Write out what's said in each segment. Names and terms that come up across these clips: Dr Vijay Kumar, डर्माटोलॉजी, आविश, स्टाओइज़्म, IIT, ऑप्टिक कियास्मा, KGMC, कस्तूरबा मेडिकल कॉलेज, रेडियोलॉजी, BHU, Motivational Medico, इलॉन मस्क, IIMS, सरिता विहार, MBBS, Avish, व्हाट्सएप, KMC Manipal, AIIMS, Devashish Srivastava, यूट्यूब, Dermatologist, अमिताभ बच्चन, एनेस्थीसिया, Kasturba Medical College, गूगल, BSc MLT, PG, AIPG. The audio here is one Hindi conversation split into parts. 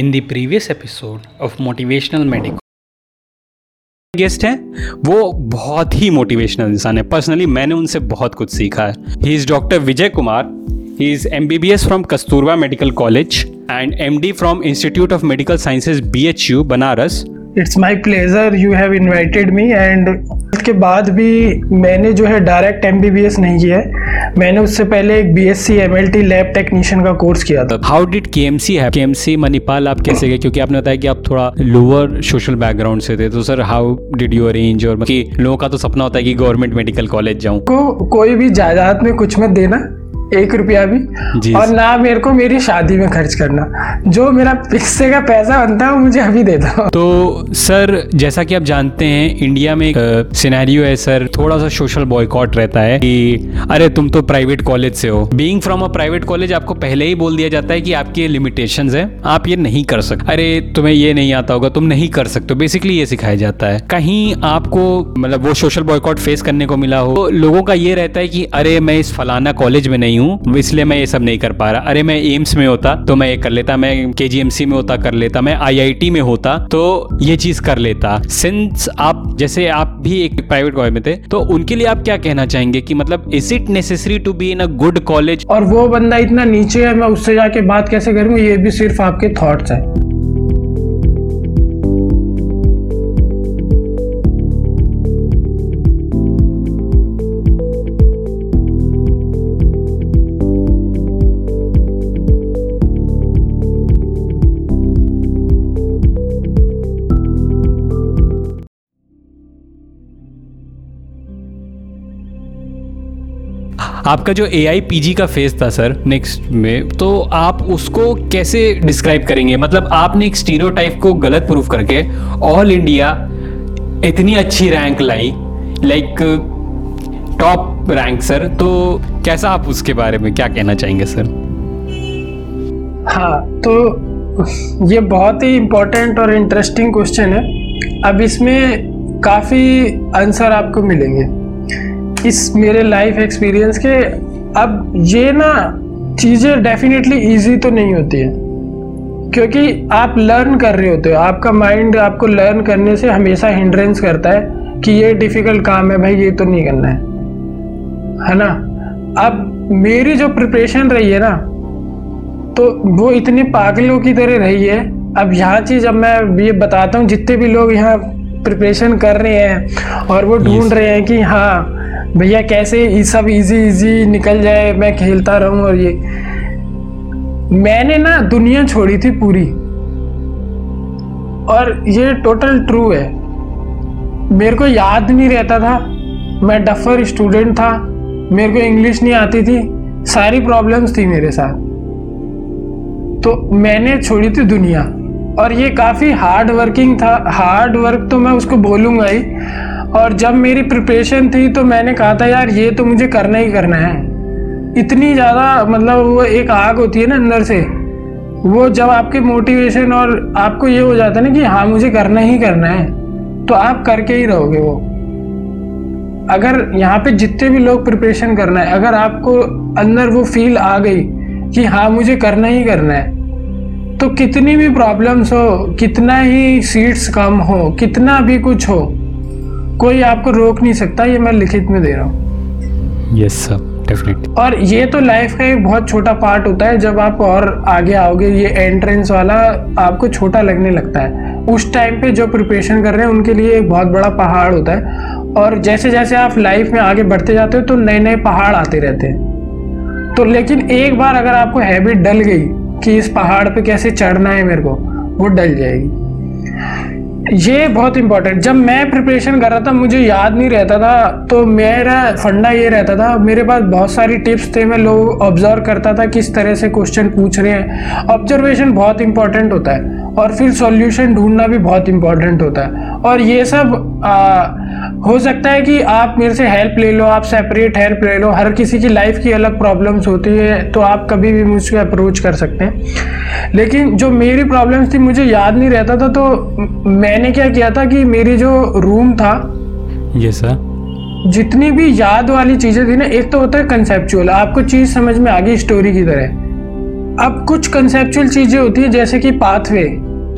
In the previous episode of Motivational Medico, guest हैं वो बहुत ही मोटिवेशनल इंसान है। पर्सनली मैंने उनसे बहुत कुछ सीखा है। He is doctor Vijay Kumar. He is MBBS from कस्तूरबा मेडिकल कॉलेज and MD from institute of medical sciences BHU Banaras. It's my pleasure you have invited me. And उसके बाद भी मैंने जो है डायरेक्ट MBBS नहीं किया है, मैंने उससे पहले एक BSc MLT लैब टेक्नीशियन का कोर्स किया था। हाउ डिड KMC है? KMC मणिपाल आप कैसे गए, क्योंकि आपने बताया कि आप थोड़ा लोअर सोशल बैकग्राउंड से थे, तो sir how did you arrange? और कि लोगों का तो सपना होता है कि गवर्नमेंट मेडिकल कॉलेज जाऊं। को कोई भी जायदाद में कुछ मत देना, 1 रुपया भी, और ना मेरे को मेरी शादी में खर्च करना। जो मेरा पिक्से का पैसा बनता है वो मुझे अभी दे दो। तो सर जैसा कि आप जानते हैं इंडिया में एक सिनेरियो है सर, थोड़ा सा सोशल बॉयकॉट रहता है कि अरे तुम तो प्राइवेट कॉलेज से हो। Being from a private college आपको पहले ही बोल दिया जाता है कि आपके लिमिटेशंस हैं, आप ये नहीं कर सकते, अरे तुम्हें ये नहीं आता होगा, तुम नहीं कर सकते। बेसिकली ये सिखाया जाता है। कहीं आपको मतलब वो सोशल बॉयकॉट फेस करने को मिला हो? तो लोगों का ये रहता है कि अरे मैं इस फलाना कॉलेज में नहीं, इसलिए मैं ये सब नहीं कर पा रहा, अरे मैं एम्स में होता तो मैं ये कर लेता, मैं KGMC में होता कर लेता, मैं IIT में होता तो ये चीज कर लेता। सिंस आप जैसे आप भी एक प्राइवेट कॉलेज में थे, तो उनके लिए आप क्या कहना चाहेंगे कि मतलब is it necessary to be in a good college? और वो बंदा इतना नीचे है, मैं उससे जाके बात कैसे करूँ? ये भी सिर्फ आपके थॉट्स हैं। आपका जो AIPG का फेज था सर नेक्स्ट में, तो आप उसको कैसे डिस्क्राइब करेंगे? मतलब आपने एक स्टीरियोटाइप को गलत प्रूफ करके ऑल इंडिया इतनी अच्छी रैंक लाई, लाइक टॉप रैंक सर, तो कैसा आप उसके बारे में क्या कहना चाहेंगे सर? हाँ, तो ये बहुत ही इम्पोर्टेंट और इंटरेस्टिंग क्वेश्चन है। अब इसमें काफ़ी आंसर आपको मिलेंगे इस मेरे लाइफ एक्सपीरियंस के। अब ये ना चीज़ें डेफिनेटली इजी तो नहीं होती है, क्योंकि आप लर्न कर रहे होते हो, आपका माइंड आपको लर्न करने से हमेशा हिंड्रेंस करता है कि ये डिफ़िकल्ट काम है भाई, ये तो नहीं करना है ना। अब मेरी जो प्रिपरेशन रही है ना, तो वो इतने पागलों की तरह रही है। अब यहाँ चीज़ अब मैं ये बताता हूँ, जितने भी लोग यहाँ प्रिपरेशन कर रहे हैं और वो ढूंढ रहे हैं कि हाँ भैया कैसे सब इजी निकल जाए, मैं खेलता रहूं। और ये मैंने ना दुनिया छोड़ी थी पूरी, और ये टोटल ट्रू है। मेरे को याद नहीं रहता था, मैं डफर स्टूडेंट था, मेरे को इंग्लिश नहीं आती थी, सारी प्रॉब्लम्स थी मेरे साथ। तो मैंने छोड़ी थी दुनिया, और ये काफ़ी हार्ड वर्किंग था। हार्ड वर्क तो मैं उसको बोलूँगा ही। और जब मेरी प्रिपरेशन थी तो मैंने कहा था यार ये तो मुझे करना ही करना है। इतनी ज़्यादा मतलब वो एक आग होती है ना अंदर से, वो जब आपके मोटिवेशन और आपको ये हो जाता है ना कि हाँ मुझे करना ही करना है, तो आप करके ही रहोगे वो। अगर यहाँ पे जितने भी लोग प्रिपरेशन करना है, अगर आपको अंदर वो फील आ गई कि हाँ मुझे करना ही करना है, तो कितनी भी प्रॉब्लम्स हो, कितना ही सीट्स कम हो, कितना भी कुछ हो, कोई आपको रोक नहीं सकता। ये मैं लिखित में दे रहा हूँ। Yes sir, definitely. और ये तो लाइफ का एक बहुत छोटा पार्ट होता है। जब आप और आगे आओगे, ये एंट्रेंस वाला आपको छोटा लगने लगता है। उस टाइम पे जो प्रिपरेशन कर रहे हैं उनके लिए एक बहुत बड़ा पहाड़ होता है, और जैसे जैसे आप लाइफ में आगे बढ़ते जाते हो तो नए नए पहाड़ आते रहते हैं। तो लेकिन एक बार अगर आपको हैबिट डल गई कि इस पहाड़ पे कैसे चढ़ना है मेरे को, वो डल जाएगी। ये बहुत इंपॉर्टेंट। जब मैं प्रिपरेशन कर रहा था मुझे याद नहीं रहता था, तो मेरा फंडा ये रहता था, मेरे पास बहुत सारी टिप्स थे, मैं लोग ऑब्जर्व करता था किस तरह से क्वेश्चन पूछ रहे हैं। ऑब्जर्वेशन बहुत इंपॉर्टेंट होता है, और फिर सॉल्यूशन ढूंढना भी बहुत इंपॉर्टेंट होता है। और ये सब हो सकता है कि आप मेरे से हेल्प ले लो, आप सेपरेट हेल्प ले लो। हर किसी की लाइफ की अलग प्रॉब्लम्स होती है, तो आप कभी भी मुझको अप्रोच कर सकते हैं। लेकिन जो मेरी प्रॉब्लम्स थी मुझे याद नहीं रहता था, तो मैंने क्या किया था कि मेरी जो रूम था, यस सर, जितनी भी याद वाली चीज़ें थी ना, एक तो होता है कंसेप्चुअल, आपको चीज़ समझ में आ गई स्टोरी की तरह, अब कुछ कंसेप्चुअल चीजें होती है जैसे कि पाथवे।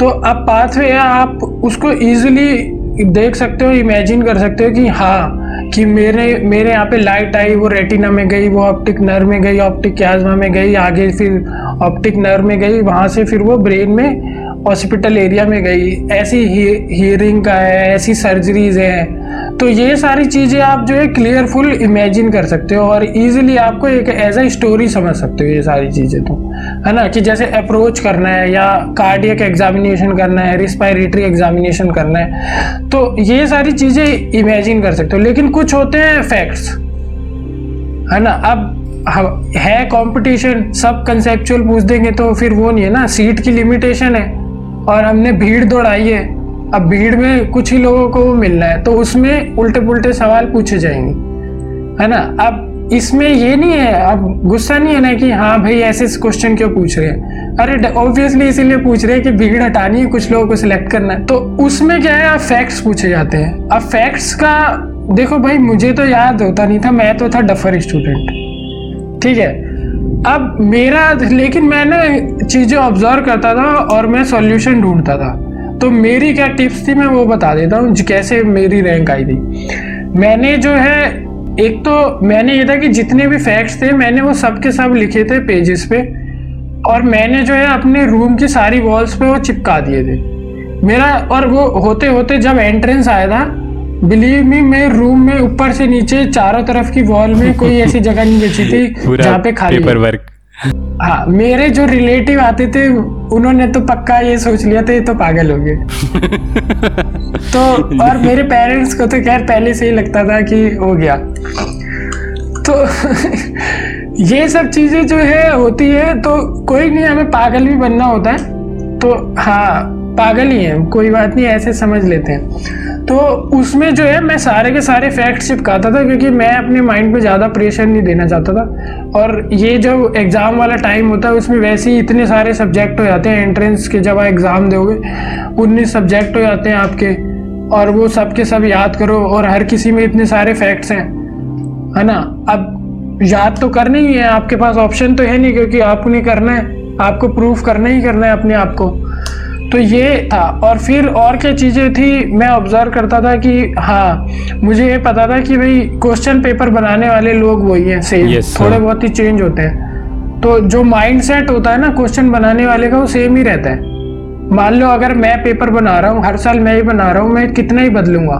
तो अब पाथवे है, आप उसको इजीली देख सकते हो, इमेजिन कर सकते हो कि हाँ कि मेरे यहाँ पे लाइट आई, वो रेटिना में गई, वो ऑप्टिक नर्व में गई, ऑप्टिक कियास्मा में गई, आगे फिर ऑप्टिक नर्व में गई, वहाँ से फिर वो ब्रेन में हॉस्पिटल एरिया में गई। ऐसी हियरिंग का है, ऐसी सर्जरीज हैं। तो ये सारी चीज़ें आप जो है क्लियर फुल इमेजिन कर सकते हो और इजीली आपको एक एज ए स्टोरी समझ सकते हो ये सारी चीज़ें, तो है ना, कि जैसे अप्रोच करना है या कार्डियक एग्जामिनेशन करना है, रिस्पायरेटरी एग्जामिनेशन करना है, तो ये सारी चीज़ें इमेजिन कर सकते हो। लेकिन कुछ होते हैं फैक्ट्स, है ना। अब है कॉम्पिटिशन, सब कंसेप्चुअल पूछ देंगे तो फिर वो नहीं है ना, सीट की लिमिटेशन है और हमने भीड़ दौड़ाई है, अब भीड़ में कुछ ही लोगों को मिलना है, तो उसमें उल्टे पुल्टे सवाल पूछे जाएंगे, है ना। अब इसमें ये नहीं है, अब गुस्सा नहीं है ना कि हाँ भाई ऐसे क्वेश्चन क्यों पूछ रहे हैं, अरे ऑब्वियसली इसीलिए पूछ रहे हैं कि भीड़ हटानी है, कुछ लोगों को सिलेक्ट करना है। तो उसमें क्या है, अब फैक्ट्स पूछे जाते हैं। अब फैक्ट्स का देखो भाई, मुझे तो याद होता नहीं था, मैं तो था डफर स्टूडेंट, ठीक है। अब मेरा लेकिन मैं ना चीज़ें ऑब्जर्व करता था और मैं सॉल्यूशन ढूंढता था, तो मेरी क्या टिप्स थी मैं वो बता देता हूँ कैसे मेरी रैंक आई थी। मैंने जो है एक तो मैंने ये था कि जितने भी फैक्ट्स थे मैंने वो सब के सब लिखे थे पेजेस पे, और मैंने जो है अपने रूम की सारी वॉल्स पे वो चिपका दिए थे मेरा। और वो होते होते जब एंट्रेंस आया था, बिलीव मी, मैं रूम में ऊपर से नीचे चारों तरफ की वॉल में कोई ऐसी जगह नहीं बची थी जहाँ पे खाली पेपर वर्क। हाँ, मेरे जो रिलेटिव आते थे उन्होंने तो पक्का ये सोच लिया था ये तो पागल हो गए। तो और मेरे पेरेंट्स को तो खैर पहले से ही लगता था कि हो गया। तो ये सब चीजें जो है होती है, तो कोई नहीं, हमें पागल भी बनना होता है, तो हाँ पागल ही है, कोई बात नहीं, ऐसे समझ लेते हैं। तो उसमें जो है मैं सारे के सारे फैक्ट्स चिपकाता था क्योंकि मैं अपने माइंड पे ज़्यादा प्रेशर नहीं देना चाहता था। और ये जो एग्ज़ाम वाला टाइम होता है उसमें वैसे ही इतने सारे सब्जेक्ट हो जाते हैं एंट्रेंस के, जब आप एग्ज़ाम दोगे 19 सब्जेक्ट हो जाते हैं आपके, और वो सब के सब याद करो, और हर किसी में इतने सारे फैक्ट्स हैं, है ना। अब याद तो करना ही है, आपके पास ऑप्शन तो है नहीं क्योंकि आपको नहीं करना है, आपको प्रूफ करना ही करना है अपने आप को। तो ये था। और फिर और क्या चीज़ें थी, मैं ऑब्जर्व करता था कि हाँ मुझे ये पता था कि भाई क्वेश्चन पेपर बनाने वाले लोग वही हैं, सेम थोड़े बहुत ही चेंज होते हैं, तो जो माइंड सेट होता है ना क्वेश्चन बनाने वाले का वो सेम ही रहता है। मान लो अगर मैं पेपर बना रहा हूँ, हर साल मैं ही बना रहा हूँ, मैं कितना ही बदलूंगा।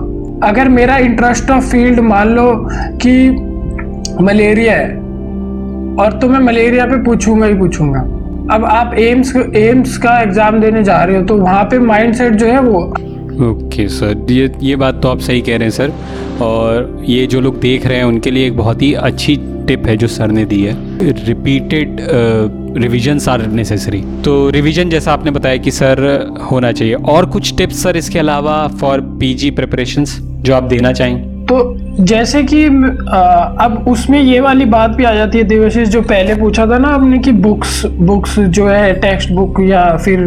अगर मेरा इंटरेस्ट ऑफ फील्ड मान लो कि मलेरिया है और तो मैं मलेरिया पे पूछूंगा ही पूछूंगा। अब आप एम्स का एग्जाम देने जा रहे हो तो वहाँ पे माइंडसेट जो है वो ओके सर, ये बात तो आप सही कह रहे हैं सर। और ये जो लोग देख रहे हैं उनके लिए एक बहुत ही अच्छी टिप है जो सर ने दी है, रिपीटेड रिविजन्स आर नेसेसरी। तो रिविजन जैसा आपने बताया कि सर होना चाहिए, और कुछ टिप्स सर इसके अलावा फॉर पीजी प्रिपरेशंस जो आप देना चाहें? तो जैसे कि अब उसमें ये वाली बात भी आ जाती है देवाशीष, जो पहले पूछा था ना आपने कि बुक्स जो है टेक्स्ट बुक या फिर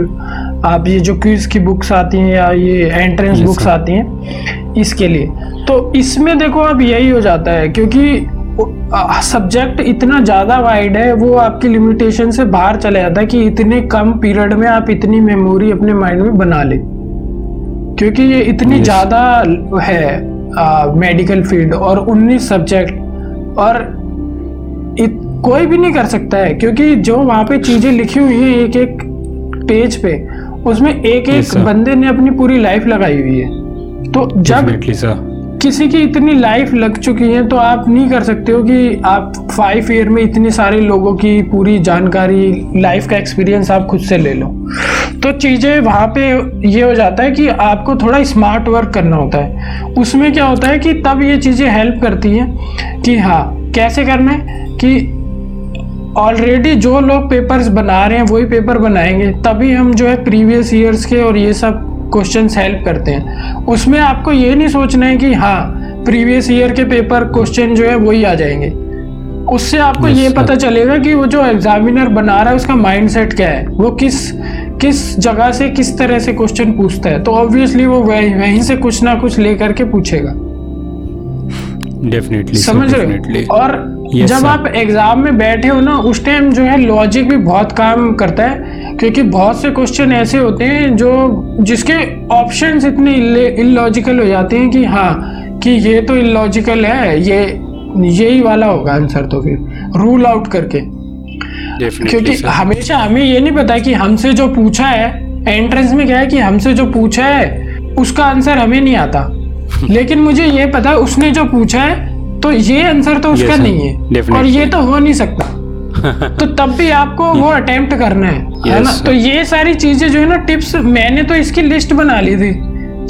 आप ये जो क्विज़ की बुक्स आती हैं या ये एंट्रेंस बुक्स आती हैं इसके लिए, तो इसमें देखो अब यही हो जाता है क्योंकि सब्जेक्ट इतना ज़्यादा वाइड है, वो आपकी लिमिटेशन से बाहर चला जाता है कि इतने कम पीरियड में आप इतनी मेमोरी अपने माइंड में बना लें, क्योंकि ये इतनी ज़्यादा है मेडिकल फील्ड और 19 सब्जेक्ट, और कोई भी नहीं कर सकता है क्योंकि जो वहाँ पे चीज़ें लिखी हुई हैं एक एक पेज पे, उसमें एक एक बंदे ने अपनी पूरी लाइफ लगाई हुई है। तो जब किसी की इतनी लाइफ लग चुकी है तो आप नहीं कर सकते हो कि आप 5 ईयर में इतने सारे लोगों की पूरी जानकारी, लाइफ का एक्सपीरियंस आप खुद से ले लो। तो चीज़ें वहाँ पे ये हो जाता है कि आपको थोड़ा स्मार्ट वर्क करना होता है। उसमें क्या होता है कि तब ये चीज़ें हेल्प करती हैं कि हाँ कैसे करना है, कि ऑलरेडी जो लोग पेपर्स बना रहे हैं वही पेपर बनाएंगे, तभी हम जो है प्रीवियस ईयर्स के और ये सब क्वेश्चंस हेल्प करते हैं। उसमें आपको ये नहीं सोचना है कि हाँ प्रीवियस ईयर के पेपर क्वेश्चन जो है वही आ जाएंगे, उससे आपको ये पता चलेगा कि वो जो एग्जामिनर बना रहा है उसका माइंडसेट क्या है, वो किस जगह से किस तरह से क्वेश्चन पूछता है, तो ऑब्वियसली वो वहीं से कुछ ना कुछ लेकर के पूछेगा। डेफिनेटली समझ रहे हो। और Yes, जब आप एग्जाम में बैठे हो ना उस टाइम जो है लॉजिक भी बहुत काम करता है, क्योंकि बहुत से क्वेश्चन ऐसे होते हैं जो जिसके ऑप्शंस इतने इलॉजिकल हो जाते हैं कि हाँ कि ये तो इलॉजिकल है, ये यही वाला होगा आंसर, तो फिर रूल आउट करके Definitely, क्योंकि हमेशा हमें ये नहीं पता कि हमसे जो पूछा है एंट्रेंस में क्या है कि हमसे जो पूछा है उसका आंसर हमें नहीं आता लेकिन मुझे ये पता है उसने जो पूछा है तो ये आंसर तो उसका नहीं है और ये तो हो नहीं सकता तो तब भी आपको वो अटेम्प्ट करना है ना। तो ये सारी चीजें जो है ना टिप्स, मैंने तो इसकी लिस्ट बना ली थी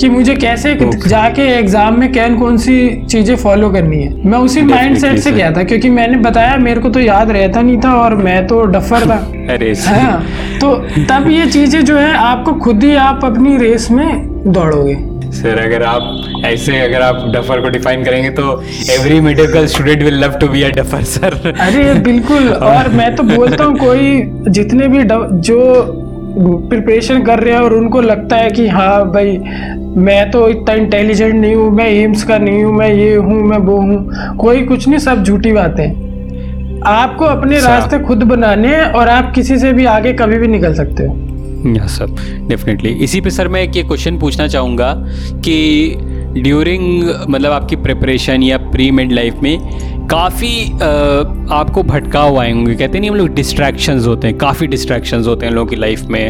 कि मुझे कैसे जाके एग्जाम में कौन सी चीजें फॉलो करनी है। मैं उसी माइंड सेट से गया था क्योंकि मैंने बताया मेरे को तो याद रहता नहीं था और मैं तो डफर था है। तो तब ये चीजें जो है आपको खुद ही आप अपनी रेस में दौड़ोगे। सर अगर आप डफर को डिफाइन करेंगे तो every medical student will love to be a duffer sir. अरे बिल्कुल और मैं तो बोलता हूँ कोई जितने भी जो प्रिपरेशन कर रहे हैं और उनको लगता है कि हाँ भाई मैं तो इतना इंटेलिजेंट नहीं हूँ, मैं एम्स का नहीं हूँ, मैं ये हूँ मैं वो हूँ, कोई कुछ नहीं, सब झूठी बातें। आपको अपने रास्ते खुद बनाने हैं और आप किसी से भी आगे कभी भी निकल सकते हो। Yes sir definitely. इसी पे सर मैं एक ये क्वेश्चन पूछना चाहूँगा कि ड्यूरिंग मतलब आपकी प्रिपरेशन या प्री मेड लाइफ में काफ़ी आपको भटकाव हुआ होंगे, कहते नहीं हम लोग डिस्ट्रैक्शंस होते हैं, काफ़ी डिस्ट्रैक्शंस होते हैं लोगों की लाइफ में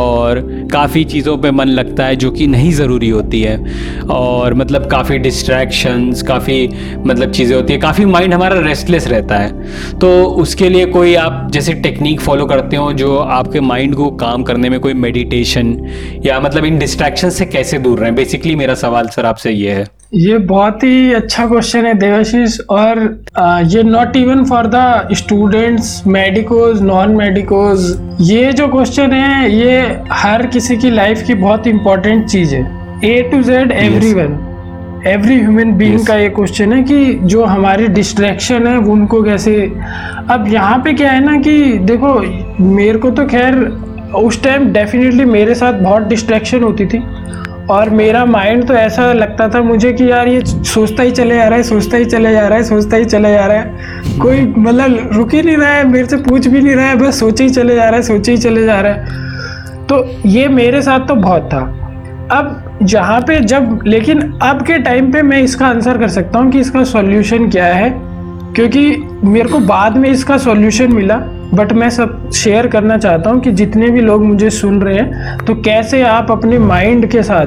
और काफ़ी चीज़ों पे मन लगता है जो कि नहीं ज़रूरी होती है और मतलब काफ़ी डिस्ट्रैक्शंस काफ़ी मतलब चीज़ें होती है, काफ़ी माइंड हमारा रेस्टलेस रहता है। तो उसके लिए कोई आप जैसे टेक्निक फॉलो करते हो जो आपके माइंड को काम करने में, कोई मेडिटेशन या मतलब इन डिस्ट्रैक्शन से कैसे दूर रहें, बेसिकली मेरा सवाल सर आपसे ये है। ये बहुत ही अच्छा क्वेश्चन है देवाशीष और ये not even for the students, medicos non medicos, ये जो क्वेश्चन है ये हर किसी की लाइफ की बहुत इंपॉर्टेंट चीज़ है। A to Z everyone, every human being का ये क्वेश्चन है कि जो हमारी डिस्ट्रैक्शन है उनको कैसे। अब यहाँ पे क्या है ना कि देखो मेरे को तो खैर उस टाइम डेफिनेटली मेरे साथ बहुत डिस्ट्रैक्शन होती थी और मेरा माइंड तो ऐसा लगता था मुझे कि यार ये सोचता ही चले जा रहा है, कोई मतलब रुक ही नहीं रहा है, मेरे से पूछ भी नहीं रहा है, बस सोचे ही चले जा रहा है। तो ये मेरे साथ तो बहुत था। अब जहाँ पे जब लेकिन अब के टाइम पे मैं इसका आंसर कर सकता हूँ कि इसका सॉल्यूशन क्या है, क्योंकि मेरे को बाद में इसका सॉल्यूशन मिला, बट मैं सब शेयर करना चाहता हूँ कि जितने भी लोग मुझे सुन रहे हैं तो कैसे आप अपने माइंड के साथ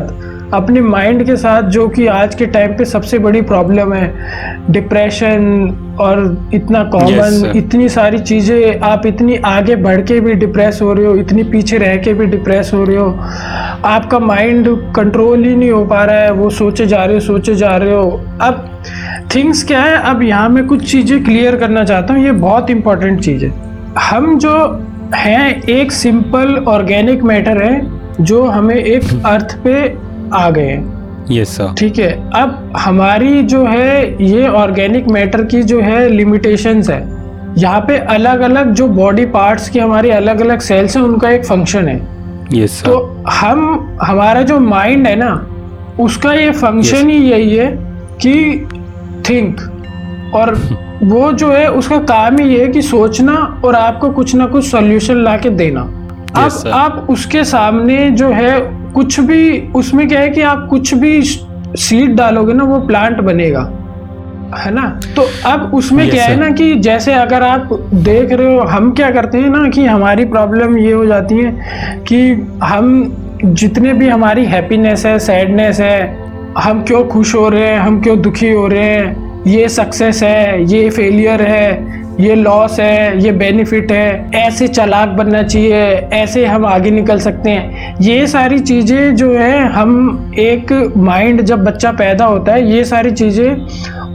जो कि आज के टाइम पे सबसे बड़ी प्रॉब्लम है, डिप्रेशन और इतना कॉमन इतनी सारी चीज़ें, आप इतनी आगे बढ़ के भी डिप्रेस हो रहे हो, इतनी पीछे रह के भी डिप्रेस हो रहे हो, आपका माइंड कंट्रोल ही नहीं हो पा रहा है, वो सोचे जा रहे हो। अब थिंग्स क्या है, अब यहाँ मैं कुछ चीज़ें क्लियर करना चाहता हूँ, ये बहुत इंपॉर्टेंट चीज़ है। हम जो हैं एक सिंपल ऑर्गेनिक मैटर है जो हमें एक अर्थ पे आ गए हैं। Yes sir. ठीक है, अब हमारी जो है ये ऑर्गेनिक मैटर की जो है लिमिटेशंस है, यहाँ पे अलग अलग जो बॉडी पार्ट्स के हमारे अलग अलग सेल्स हैं उनका एक फंक्शन है। Yes sir. तो हमारा जो माइंड है ना उसका ये फंक्शन ही यही है कि थिंक, और वो जो है उसका काम ही है कि सोचना और आपको कुछ ना कुछ सॉल्यूशन ला के देना। yes, अब आप उसके सामने जो है कुछ भी, उसमें क्या है कि आप कुछ भी सीड डालोगे ना वो प्लांट बनेगा, है ना। तो अब उसमें yes, क्या है ना कि जैसे अगर आप देख रहे हो, हम क्या करते हैं ना कि हमारी प्रॉब्लम ये हो जाती है कि हम जितने भी हमारी हैप्पीनेस है, सैडनेस है, हम क्यों खुश हो रहे हैं, हम क्यों दुखी हो रहे हैं, ये सक्सेस है, ये फेलियर है, ये लॉस है, ये बेनिफिट है, ऐसे चालाक बनना चाहिए, ऐसे हम आगे निकल सकते हैं, ये सारी चीज़ें जो है हम एक माइंड जब बच्चा पैदा होता है ये सारी चीज़ें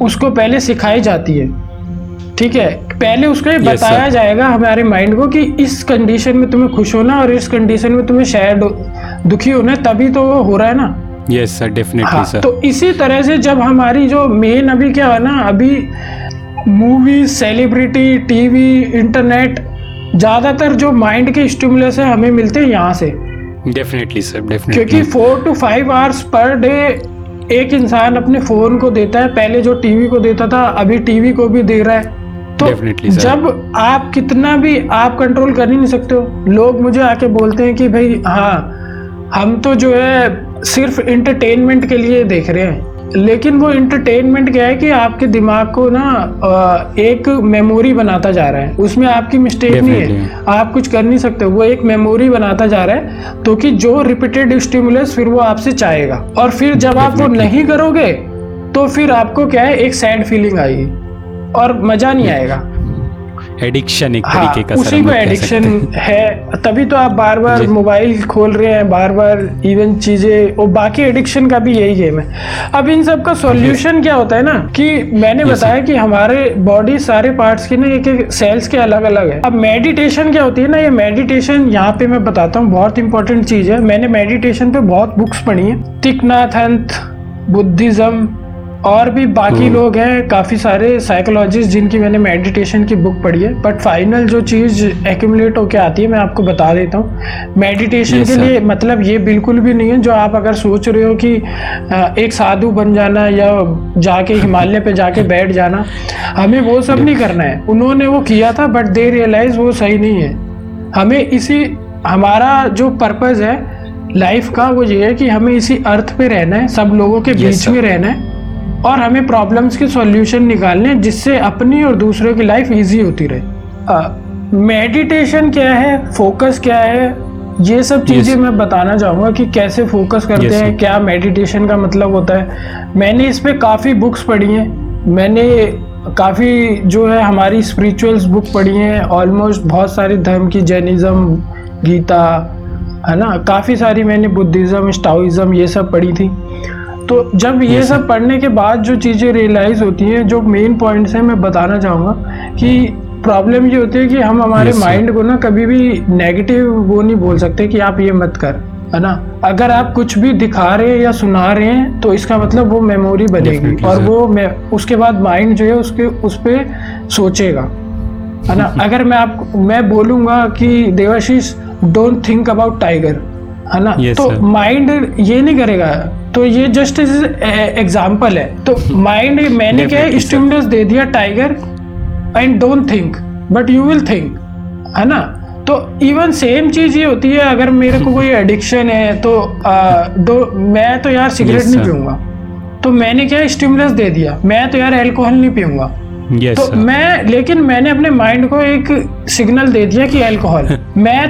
उसको पहले सिखाई जाती है। ठीक है, पहले उसको ये बताया जाएगा हमारे माइंड को कि इस कंडीशन में तुम्हें खुश होना और इस कंडीशन में तुम्हें शायद दुखी होना, तभी तो वो हो रहा है ना। Yes, sir, definitely, हाँ, sir. तो इसी तरह से जब हमारी जो मेन अभी क्या है ना, अभी मूवी, सेलिब्रिटी, टीवी, इंटरनेट, ज़्यादातर जो माइंड के स्टिमुलस है हमें मिलते हैं यहाँ से। Definitely, sir, definitely. क्योंकि 4 to 5 hours पर डे एक इंसान अपने फ़ोन को देता है, पहले जो टीवी को देता था अभी टीवी को भी दे रहा है, तो जब आप कितना भी आप कंट्रोल कर ही नहीं सकते हो। लोग मुझे आके बोलते हैं कि भाई हाँ हम तो जो है सिर्फ इंटरटेनमेंट के लिए देख रहे हैं, लेकिन वो इंटरटेनमेंट क्या है कि आपके दिमाग को ना एक मेमोरी बनाता जा रहा है, उसमें आपकी मिस्टेक नहीं है, आप कुछ कर नहीं सकते, वो एक मेमोरी बनाता जा रहा है, तो कि जो रिपीटेड स्टिमुलस फिर वो आपसे चाहेगा, और फिर जब आप वो नहीं करोगे तो फिर आपको क्या है एक सैड फीलिंग आएगी और मजा नहीं आएगा। एडिक्शन एक तरीके का उसी को एडिक्शन है, तभी तो आप बार बार मोबाइल खोल रहे हैं, बार बार इवन चीजें, और बाकी एडिक्शन का भी यही गेम है। अब इन सब का सॉल्यूशन क्या होता है ना कि मैंने बताया कि हमारे बॉडी सारे पार्ट्स के ना एक एक सेल्स के अलग अलग है। अब मेडिटेशन क्या होती है ना, ये मेडिटेशन यहाँ पे मैं बताता हूँ, बहुत इंपॉर्टेंट चीज है। मैंने मेडिटेशन पे बहुत बुक्स पढ़ी है, तिकनाथंत, बुद्धिज्म और भी बाकी लोग हैं काफ़ी सारे साइकोलॉजिस्ट जिनकी मैंने मेडिटेशन की बुक पढ़ी है, बट फाइनल जो चीज़ एक्यूमुलेट होके आती है मैं आपको बता देता हूँ। मेडिटेशन के लिए मतलब ये बिल्कुल भी नहीं है जो आप अगर सोच रहे हो कि एक साधु बन जाना या जाके हिमालय पे जाके बैठ जाना, हमें वो सब नहीं करना है। उन्होंने वो किया था बट दे रियलाइज वो सही नहीं है। हमें इसी हमारा जो पर्पज़ है लाइफ का वो ये है कि हमें इसी अर्थ पे रहना है, सब लोगों के बीच में रहना है और हमें प्रॉब्लम्स के सॉल्यूशन निकालने, जिससे अपनी और दूसरों की लाइफ इजी होती रहे। मेडिटेशन क्या है, फोकस क्या है, ये सब चीज़ें मैं बताना चाहूँगा कि कैसे फोकस करते हैं, क्या मेडिटेशन का मतलब होता है। मैंने इस पर काफ़ी बुक्स पढ़ी हैं, मैंने काफ़ी जो है हमारी स्पिरिचुअल्स बुक पढ़ी हैं, ऑलमोस्ट बहुत सारे धर्म की, जैनिज़्म, गीता है ना, काफ़ी सारी मैंने बुद्धिज़्म, स्टाओइज़्म ये सब पढ़ी थी। तो जब ये सब पढ़ने के बाद जो चीज़ें रियलाइज़ होती हैं, जो मेन पॉइंट्स हैं मैं बताना चाहूँगा कि प्रॉब्लम ये होती है कि हम हमारे माइंड को ना कभी भी नेगेटिव वो नहीं बोल सकते कि आप ये मत कर, है ना। अगर आप कुछ भी दिखा रहे हैं या सुना रहे हैं तो इसका मतलब वो मेमोरी बनेगी और वो उसके बाद माइंड जो है उसके उस पर सोचेगा, है ना। अगर मैं बोलूँगा कि Devashish don't think about tiger, है ना, तो माइंड ये नहीं करेगा। तो ये जस्ट एग्जाम्पल है। तो माइंड, मैंने क्या है स्टिमुलस दे दिया tiger and don't think but you will think, है ना। तो इवन सेम चीज़ ये होती है, अगर मेरे को कोई एडिक्शन है तो मैं तो यार सिगरेट नहीं पीऊँगा, तो मैंने क्या स्टिमुलस दे दिया, मैं तो यार एल्कोहल नहीं पीऊँगा, तो लेकिन मैंने अपने माइंड को एक सिग्नल दे दिया कि अल्कोहल,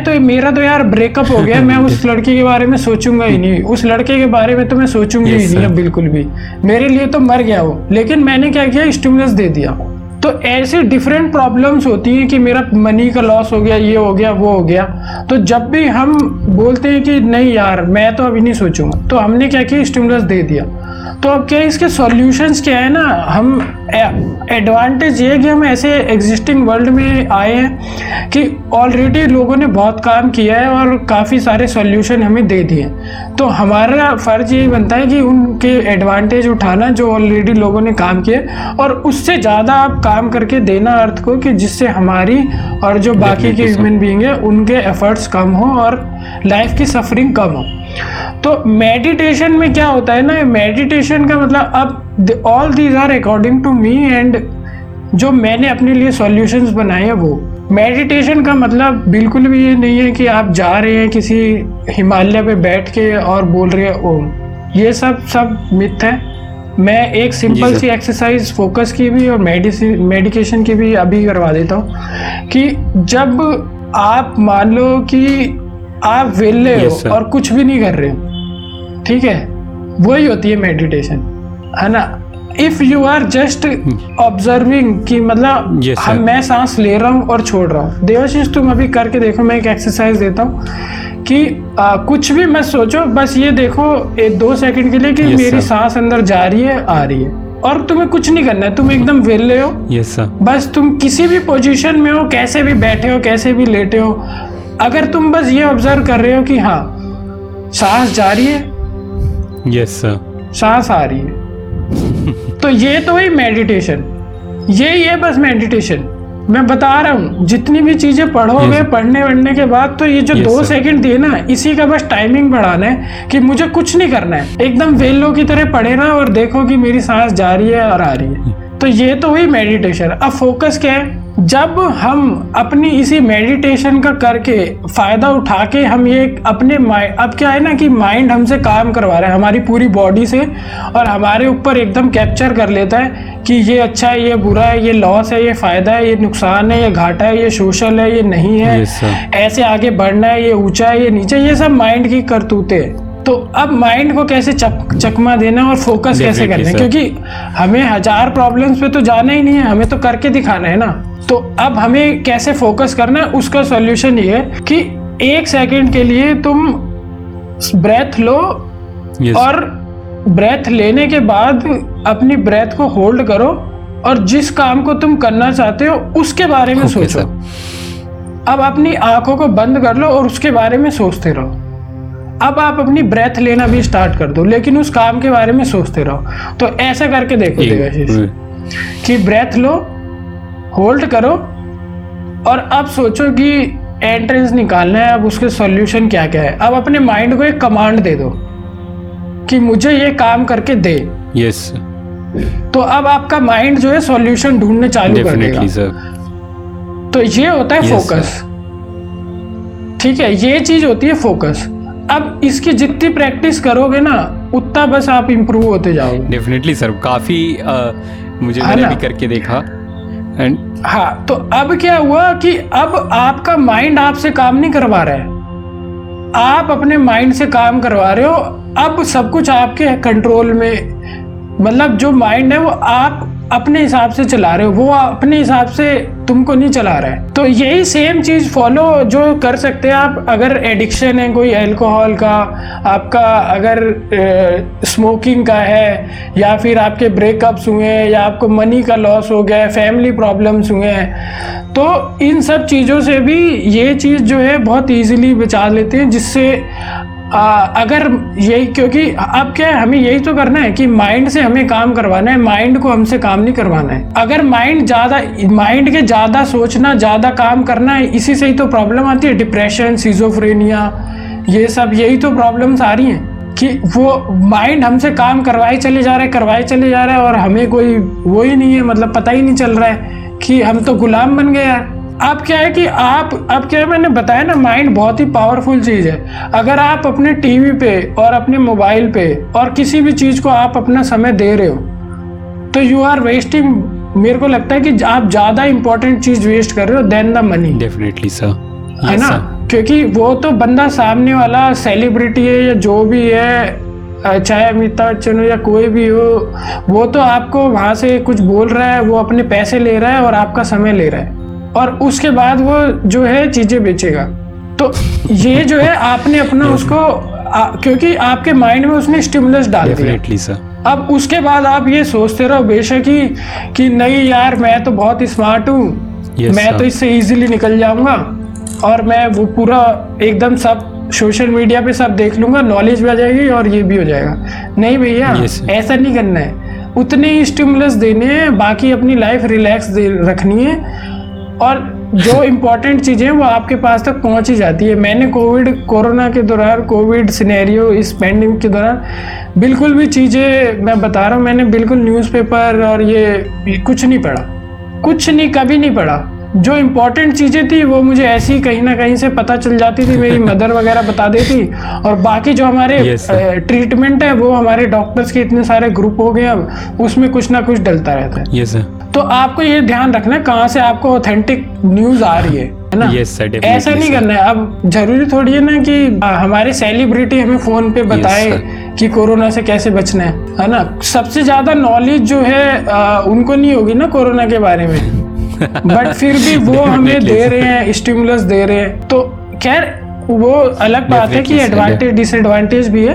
मेरा तो यार ब्रेकअप हो गया, मैं उस लड़की के बारे में सोचूंगा ही नहीं, उस लड़के के बारे में तो मैं सोचूंगी ही नहीं, बिल्कुल भी, मेरे लिए तो मर गया वो, लेकिन मैंने क्या किया स्टिमुलस दे दिया। तो ऐसे डिफरेंट प्रॉब्लम्स होती हैं कि मेरा मनी का लॉस हो गया, ये हो गया, वो हो गया। तो जब भी हम बोलते हैं कि नहीं यार मैं तो अभी नहीं सोचूंगा, तो हमने क्या किया स्टिमुलस दे दिया। तो अब क्या इसके सॉल्यूशंस क्या है ना, हम एडवांटेज ये है कि हम ऐसे एग्जिस्टिंग वर्ल्ड में आए हैं कि ऑलरेडी लोगों ने बहुत काम किया है और काफ़ी सारे सॉल्यूशन हमें दे दिए, तो हमारा फ़र्ज यही बनता है कि उनके एडवांटेज उठाना जो ऑलरेडी लोगों ने काम किया, और उससे ज़्यादा आप काम करके देना अर्थ को, कि जिससे हमारी और जो बाकी के ह्यूमन बीइंग है उनके एफर्ट्स कम हो और लाइफ की सफरिंग कम हो। तो मेडिटेशन में क्या होता है ना, मेडिटेशन का मतलब, अब all these are according to me and जो मैंने अपने लिए सॉल्यूशंस बनाए हैं वो। मेडिटेशन का मतलब बिल्कुल भी ये नहीं है कि आप जा रहे हैं किसी हिमालय पे बैठ के और बोल रहे हैं ओम, ये सब मिथ है। मैं एक सिंपल सी एक्सरसाइज फोकस की भी और मेडिकेशन की भी अभी करवा देता हूँ कि जब आप मान लो कि आप वेले हो और कुछ भी नहीं कर रहे हो, ठीक है, वही होती है मेडिटेशन, है ना। If you are just observing कि मतलब मैं सांस ले रहा हूँ और छोड़ रहा हूँ। देवाशीष तुम अभी करके देखो, मैं एक एक्सरसाइज देता हूँ कि कुछ भी मत सोचो, बस ये देखो 2 सेकंड के लिए कि मेरी सांस अंदर जा रही है आ रही है, और तुम्हें कुछ नहीं करना है, तुम एकदम वेले हो, बस तुम किसी भी पोजिशन में हो, कैसे भी बैठे हो, कैसे भी लेटे हो, अगर तुम बस ये ऑब्जर्व कर रहे हो कि हाँ सांस जा रही है, सांस आ रही है, तो ये तो ही मेडिटेशन, यही है बस मेडिटेशन। मैं बता रहा हूँ जितनी भी चीजें पढ़ोगे पढ़ने के बाद, तो ये जो 2 सेकंड दिए ना, इसी का बस टाइमिंग बढ़ाना है कि मुझे कुछ नहीं करना है, एकदम वेलो की तरह पढ़े रहा और देखो कि मेरी सांस जा रही है और आ रही है, तो ये तो हुई मेडिटेशन। अब फोकस क्या है, जब हम अपनी इसी मेडिटेशन का करके फ़ायदा उठा के हम ये अपने माइंड, अब क्या है ना कि माइंड हमसे काम करवा रहा है हमारी पूरी बॉडी से, और हमारे ऊपर एकदम कैप्चर कर लेता है कि ये अच्छा है, ये बुरा है, ये लॉस है, ये फ़ायदा है, ये नुकसान है, ये घाटा है, ये सोशल है, ये नहीं है, ऐसे आगे बढ़ना है, ये ऊँचा है, ये नीचे, ये सब माइंड की करतूतें। तो अब माइंड को कैसे चकमा देना और फोकस कैसे करना है, क्योंकि हमें 1000 प्रॉब्लम्स पे तो जाना ही नहीं है, हमें तो करके दिखाना है ना। तो अब हमें कैसे फोकस करना है, उसका सॉल्यूशन ये है कि 1 सेकंड के लिए तुम ब्रेथ लो, और ब्रेथ लेने के बाद अपनी ब्रेथ को होल्ड करो और जिस काम को तुम करना चाहते हो उसके बारे में सोचो। अब अपनी आंखों को बंद कर लो और उसके बारे में सोचते रहो। अब आप अपनी ब्रेथ लेना भी स्टार्ट कर दो, लेकिन उस काम के बारे में सोचते रहो। तो ऐसा करके देखो देवाशीष कि ब्रेथ लो, होल्ड करो, और अब सोचो कि एंट्रेंस निकालना है, अब उसके सॉल्यूशन क्या क्या है। अब अपने माइंड को एक कमांड दे दो कि मुझे ये काम करके दे। यस। तो अब आपका माइंड जो है सॉल्यूशन ढूंढने चालू कर देगा। तो ये होता है फोकस, ठीक है, ये चीज होती है फोकस। अब इसकी जितनी प्रैक्टिस करोगे ना उतना बस आप इम्प्रूव होते जाओगे। डेफिनेटली सर, काफी मुझे भी करके देखा। एंड हाँ, तो अब क्या हुआ कि अब आपका माइंड आपसे काम नहीं करवा रहा है, आप अपने माइंड से काम करवा रहे हो। अब सब कुछ आपके कंट्रोल में, मतलब जो माइंड है वो आप अपने हिसाब से चला रहे हो, वो अपने हिसाब से तुमको नहीं चला रहा है। तो यही सेम चीज़ फॉलो जो कर सकते हैं आप, अगर एडिक्शन है कोई अल्कोहल का आपका, अगर स्मोकिंग का है, या फिर आपके ब्रेकअप्स हुए हैं, या आपको मनी का लॉस हो गया है, फैमिली प्रॉब्लम्स हुए हैं, तो इन सब चीज़ों से भी ये चीज़ जो है बहुत ईजिली बचा लेते हैं, जिससे अगर यही, क्योंकि अब क्या है हमें यही तो करना है कि माइंड से हमें काम करवाना है, माइंड को हमसे काम नहीं करवाना है। अगर माइंड के ज़्यादा सोचना, ज़्यादा काम करना है, इसी से ही तो प्रॉब्लम आती है, डिप्रेशन, सिजोफ्रेनिया, ये सब यही तो प्रॉब्लम्स आ रही हैं कि वो माइंड हमसे काम करवाए चले जा रहा है और हमें कोई वो ही नहीं है, मतलब पता ही नहीं चल रहा है कि हम तो गुलाम बन गए हैं। अब क्या है कि मैंने बताया ना, माइंड बहुत ही पावरफुल चीज़ है। अगर आप अपने टीवी पे और अपने मोबाइल पे और किसी भी चीज़ को आप अपना समय दे रहे हो तो यू आर वेस्टिंग, मेरे को लगता है कि आप ज़्यादा इंपॉर्टेंट चीज़ वेस्ट कर रहे हो then the money. Definitely sir, है ना, क्योंकि वो तो बंदा सामने वाला सेलिब्रिटी है या जो भी है, चाहे अमिताभ बच्चन हो या कोई भी हो, वो तो आपको वहाँ से कुछ बोल रहा है, वो अपने पैसे ले रहा है और आपका समय ले रहा है, और उसके बाद वो जो है चीज़ें बेचेगा। तो ये जो है आपने अपना उसको क्योंकि आपके माइंड में उसने स्टिमुलस डाल दिया सर। अब उसके बाद आप ये सोचते रहो बेशक ही कि नहीं यार मैं तो बहुत स्मार्ट हूँ, मैं तो इससे इजीली निकल जाऊँगा और मैं वो पूरा एकदम सब सोशल मीडिया पे सब देख लूँगा, नॉलेज भी आ जाएगी और ये भी हो जाएगा। नहीं भैया, ऐसा नहीं करना है, उतने ही स्टिमुलस देने हैं, बाकी अपनी लाइफ रिलैक्स रखनी है और जो इम्पोर्टेंट चीज़ें वो आपके पास तक पहुंच ही जाती है। मैंने कोरोना के दौरान, कोविड सिनेरियो, इस पेंडेमिक के दौरान बिल्कुल भी चीज़ें, मैं बता रहा हूँ, मैंने बिल्कुल न्यूज़पेपर और ये कुछ नहीं पढ़ा। जो इम्पोर्टेंट चीज़ें थी वो मुझे ऐसी कहीं ना कहीं से पता चल जाती थी, मेरी मदर वगैरह बता देती, और बाकी जो हमारे ट्रीटमेंट है वो हमारे डॉक्टर्स के इतने सारे ग्रुप हो गए, अब उसमें कुछ ना कुछ डलता रहता है। Yes sir. तो आपको ये ध्यान रखना है कहाँ से आपको ऑथेंटिक न्यूज आ रही है ना। Yes, sir, ऐसा नहीं करना है। अब जरूरी थोड़ी है ना कि हमारे सेलिब्रिटी हमें फोन पे बताए कि कोरोना से कैसे बचना है ना। सबसे ज्यादा नॉलेज जो है उनको नहीं होगी ना कोरोना के बारे में, बट फिर भी वो हमें दे रहे हैं, स्टिमुलस दे रहे हैं। तो खैर वो अलग बात है कि एडवांटेज डिसएडवांटेज भी है,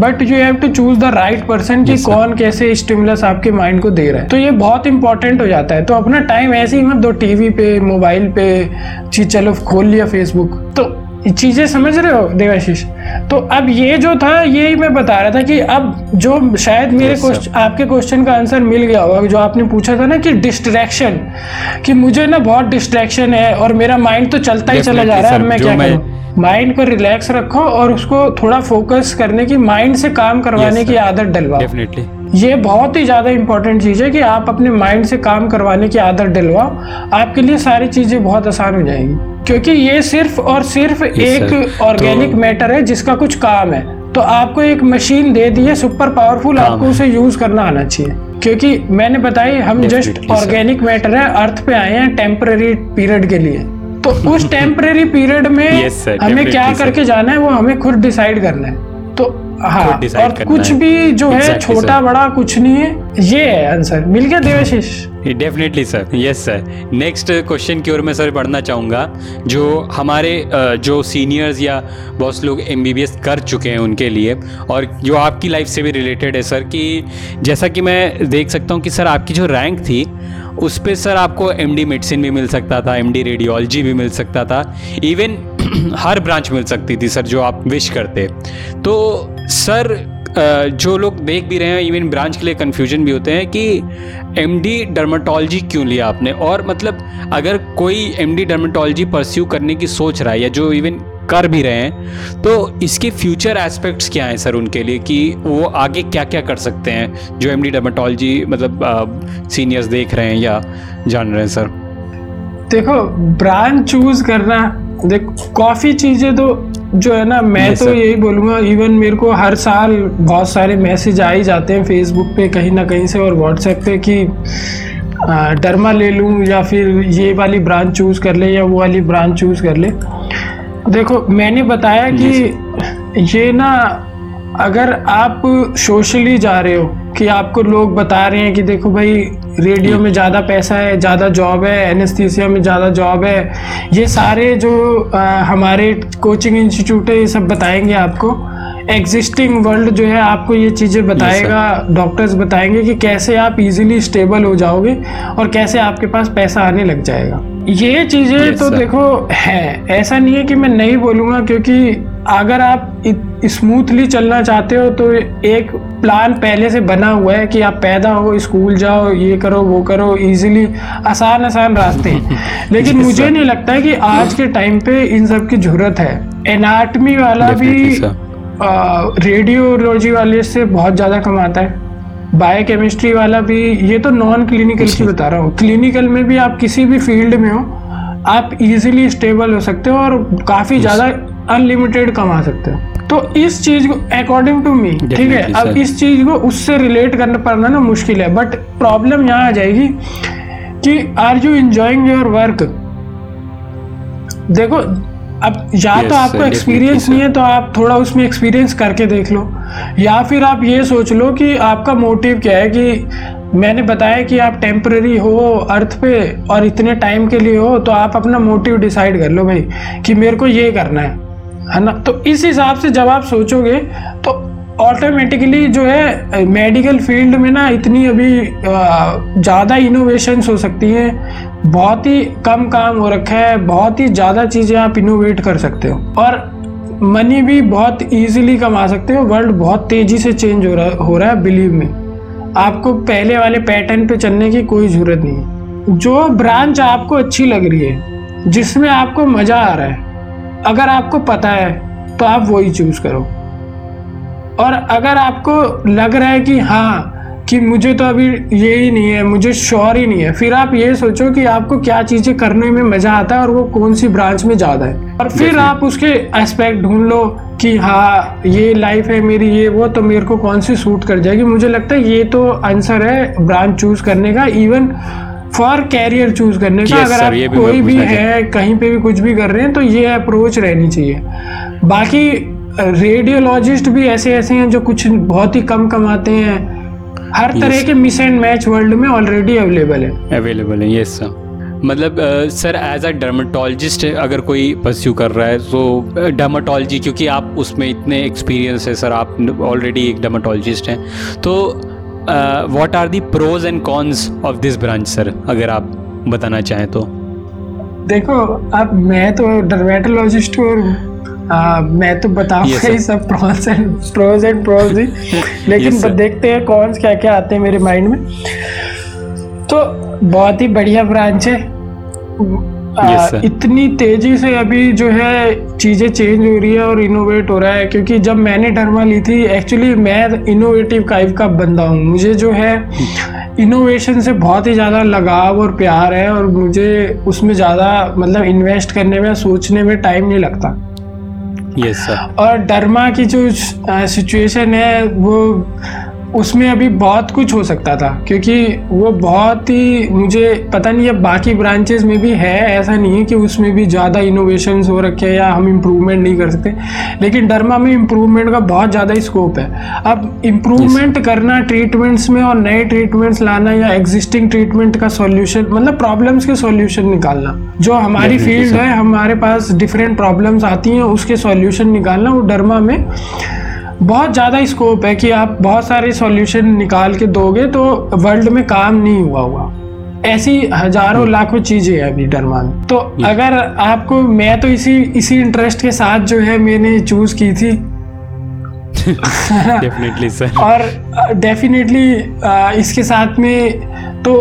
but you have to choose the right person कि कौन कैसे स्टिमुलस आपके माइंड को दे रहा है। तो ये बहुत इंपॉर्टेंट हो जाता है। तो अपना टाइम ऐसे ही मत दो टीवी पे, मोबाइल पे, चलो खोल लिया फेसबुक, तो चीज़ें समझ रहे हो देवाशीष। तो अब ये जो था यही मैं बता रहा था कि अब जो शायद मेरे आपके क्वेश्चन का आंसर मिल गया होगा, जो आपने पूछा था ना कि डिस्ट्रैक्शन, कि मुझे ना बहुत डिस्ट्रैक्शन है और मेरा माइंड तो चलता ही चला जा रहा है, मैं क्या करूँ। माइंड को रिलैक्स रखो और उसको थोड़ा फोकस करने की, माइंड से काम करवाने की आदत डलवाओ। डेफिनेटली ये बहुत ही ज़्यादा इम्पॉर्टेंट चीज़ है कि आप अपने माइंड से काम करवाने की आदत डलवाओ, आपके लिए सारी चीज़ें बहुत आसान हो जाएंगी, क्योंकि ये सिर्फ और सिर्फ एक ऑर्गेनिक मैटर है जिसका कुछ काम है। तो आपको एक मशीन दे दी है सुपर पावरफुल, आपको उसे यूज करना आना चाहिए, क्योंकि मैंने बताई हम जस्ट ऑर्गेनिक मैटर है, अर्थ पे आए हैं टेम्परेरी पीरियड के लिए। तो उस टेम्परेरी पीरियड में हमें क्या करके जाना है वो हमें खुद डिसाइड करना है। तो हाँ, और कुछ भी जो है छोटा बड़ा कुछ नहीं है, ये है आंसर। मिल गया Devashish? Definitely sir, yes sir. Next question की ओर मैं सर बढ़ना चाहूँगा। जो हमारे जो सीनियर्स या बहुत लोग MBBS कर चुके हैं उनके लिए, और जो आपकी लाइफ से भी रिलेटेड है सर, कि जैसा कि मैं देख सकता हूँ कि सर आपकी जो रैंक थी उस पर सर आपको MD मेडिसिन भी मिल सकता था, MD रेडियोलॉजी भी मिल सकता था, इवन हर ब्रांच मिल सकती थी सर जो आप विश करते। तो सर जो लोग देख भी रहे हैं इवन ब्रांच के लिए कंफ्यूजन भी होते हैं कि MD डर्माटोलॉजी क्यों लिया आपने, और मतलब अगर कोई MD डर्माटोलॉजी परस्यू करने की सोच रहा है या जो इवन कर भी रहे हैं, तो इसके फ्यूचर एस्पेक्ट्स क्या हैं सर उनके लिए, कि वो आगे क्या क्या कर सकते हैं जो MD डर्माटोलॉजी मतलब सीनियर्स देख रहे हैं या जान रहे हैं? सर देखो, ब्रांच चूज करना, देखो काफ़ी चीज़ें तो जो है ना, मैं तो यही बोलूँगा, इवन मेरे को हर साल बहुत सारे मैसेज आ ही जाते हैं फेसबुक पे कहीं ना कहीं से और व्हाट्सएप पे कि डर्मा ले लूँ या फिर ये वाली ब्रांच चूज़ कर ले या वो वाली ब्रांच चूज़ कर ले। देखो मैंने बताया कि ये ना, अगर आप सोशली जा रहे हो कि आपको लोग बता रहे हैं कि देखो भाई रेडियो में ज़्यादा पैसा है, ज़्यादा जॉब है, एनेस्थीसिया में ज़्यादा जॉब है, ये सारे जो हमारे कोचिंग इंस्टीट्यूट है ये सब बताएंगे आपको, एग्जिस्टिंग वर्ल्ड जो है आपको ये चीज़ें बताएगा, डॉक्टर्स बताएंगे कि कैसे आप इजीली स्टेबल हो जाओगे और कैसे आपके पास पैसा आने लग जाएगा। ये चीज़ें तो देखो है, ऐसा नहीं है कि मैं नहीं बोलूँगा, क्योंकि अगर आप स्मूथली चलना चाहते हो तो एक प्लान पहले से बना हुआ है कि आप पैदा हो, स्कूल जाओ, ये करो वो करो, इजीली आसान आसान रास्ते। लेकिन मुझे नहीं लगता है कि आज के टाइम पे इन सब की जरूरत है। एनाटमी वाला भी रेडियोलॉजी वाले से बहुत ज़्यादा कमाता है, बायोकेमिस्ट्री वाला भी, ये तो नॉन क्लिनिकल की बता रहा हूँ। क्लिनिकल में भी आप किसी भी फील्ड में हो आप इजीली स्टेबल हो सकते हो और काफ़ी ज़्यादा अनलिमिटेड कमा सकते हो। तो इस चीज़ को अकॉर्डिंग टू मी, ठीक है, अब इस चीज़ को उससे रिलेट करना पड़ना ना मुश्किल है, बट प्रॉब्लम यहाँ आ जाएगी कि are you enjoying your work. देखो अब या तो आपको एक्सपीरियंस नहीं है तो आप थोड़ा उसमें एक्सपीरियंस करके देख लो, या फिर आप ये सोच लो कि आपका मोटिव क्या है। कि मैंने बताया कि आप टेम्परेरी हो अर्थ पे और इतने टाइम के लिए हो, तो आप अपना मोटिव डिसाइड कर लो भाई कि मेरे को ये करना है ना। तो इस हिसाब से जब आप सोचोगे तो ऑटोमेटिकली जो है मेडिकल फील्ड में ना इतनी अभी ज़्यादा इनोवेशंस हो सकती हैं, बहुत ही कम काम हो रखा है, बहुत ही ज़्यादा चीज़ें आप इनोवेट कर सकते हो और मनी भी बहुत इजीली कमा सकते हो। वर्ल्ड बहुत तेज़ी से चेंज हो रहा है, बिलीव में आपको पहले वाले पैटर्न पे चलने की कोई ज़रूरत नहीं है। जो ब्रांच आपको अच्छी लग रही है, जिसमें आपको मज़ा आ रहा है, अगर आपको पता है तो आप वही चूज़ करो। और अगर आपको लग रहा है कि हाँ कि मुझे तो अभी ये ही नहीं है, मुझे श्योर ही नहीं है, फिर आप ये सोचो कि आपको क्या चीज़ें करने में मज़ा आता है और वो कौन सी ब्रांच में ज़्यादा है, और फिर आप उसके एस्पेक्ट ढूंढ लो कि हाँ ये लाइफ है मेरी, ये वो, तो मेरे को कौन सी सूट कर जाएगी। मुझे लगता है ये तो आंसर है ब्रांच चूज़ करने का, इवन फॉर कैरियर चूज़ करने का। अगर आप कोई भी है कहीं पर भी कुछ भी कर रहे हैं तो ये अप्रोच रहनी चाहिए। बाकी रेडियोलॉजिस्ट भी ऐसे ऐसे हैं जो कुछ बहुत ही कम कमाते हैं, हर तरह के मिस एंड मैच वर्ल्ड में ऑलरेडी अवेलेबल है। यस सर, मतलब सर एज अ डर्माटोलॉजिस्ट अगर कोई परस्यू कर रहा है तो डर्माटोलॉजी, क्योंकि आप उसमें इतने एक्सपीरियंस है सर, आप ऑलरेडी एक डर्माटोलॉजिस्ट हैं, तो what are the pros and cons of this branch sir, अगर आप बताना चाहें तो? देखो अब मैं तो डर्मेटोलॉजिस्ट और मैं तो बताऊंगा ही सब प्रोज एंड प्रोज ही लेकिन देखते हैं कॉन्स क्या क्या आते हैं मेरे माइंड में। तो बहुत ही बढ़िया ब्रांच है, इतनी तेजी से अभी जो है चीजें चेंज हो रही है और इनोवेट हो रहा है, क्योंकि जब मैंने डरमा ली थी एक्चुअली मैं इनोवेटिव टाइप का बंदा हूँ, मुझे जो है इनोवेशन से बहुत ही ज़्यादा लगाव और प्यार है और मुझे उसमें ज़्यादा मतलब इन्वेस्ट करने में सोचने में टाइम नहीं लगता। Yes sir. और डरमा की जो सिचुएशन है वो उसमें अभी बहुत कुछ हो सकता था, क्योंकि वो बहुत ही मुझे पता नहीं है बाकी ब्रांचेस में भी है, ऐसा नहीं है कि उसमें भी ज़्यादा इनोवेशंस हो रखे हैं या हम इम्प्रूवमेंट नहीं कर सकते, लेकिन डरमा में इम्प्रूवमेंट का बहुत ज़्यादा स्कोप है। अब इम्प्रूवमेंट करना ट्रीटमेंट्स में और नए ट्रीटमेंट्स लाना या एग्जिस्टिंग ट्रीटमेंट का सॉल्यूशन मतलब प्रॉब्लम्स के सॉल्यूशन निकालना, जो हमारी फील्ड है हमारे पास डिफरेंट प्रॉब्लम्स आती हैं उसके सॉल्यूशन निकालना, वो डरमा में बहुत ज़्यादा स्कोप है कि आप बहुत सारे सॉल्यूशन निकाल के दोगे तो वर्ल्ड में काम नहीं हुआ हुआ, ऐसी हजारों लाखों चीज़ें हैं अभी डरमा में। तो अगर आपको, मैं तो इसी इंटरेस्ट के साथ जो है मैंने चूज़ की थी डेफिनेटली सर। और डेफिनेटली इसके साथ में तो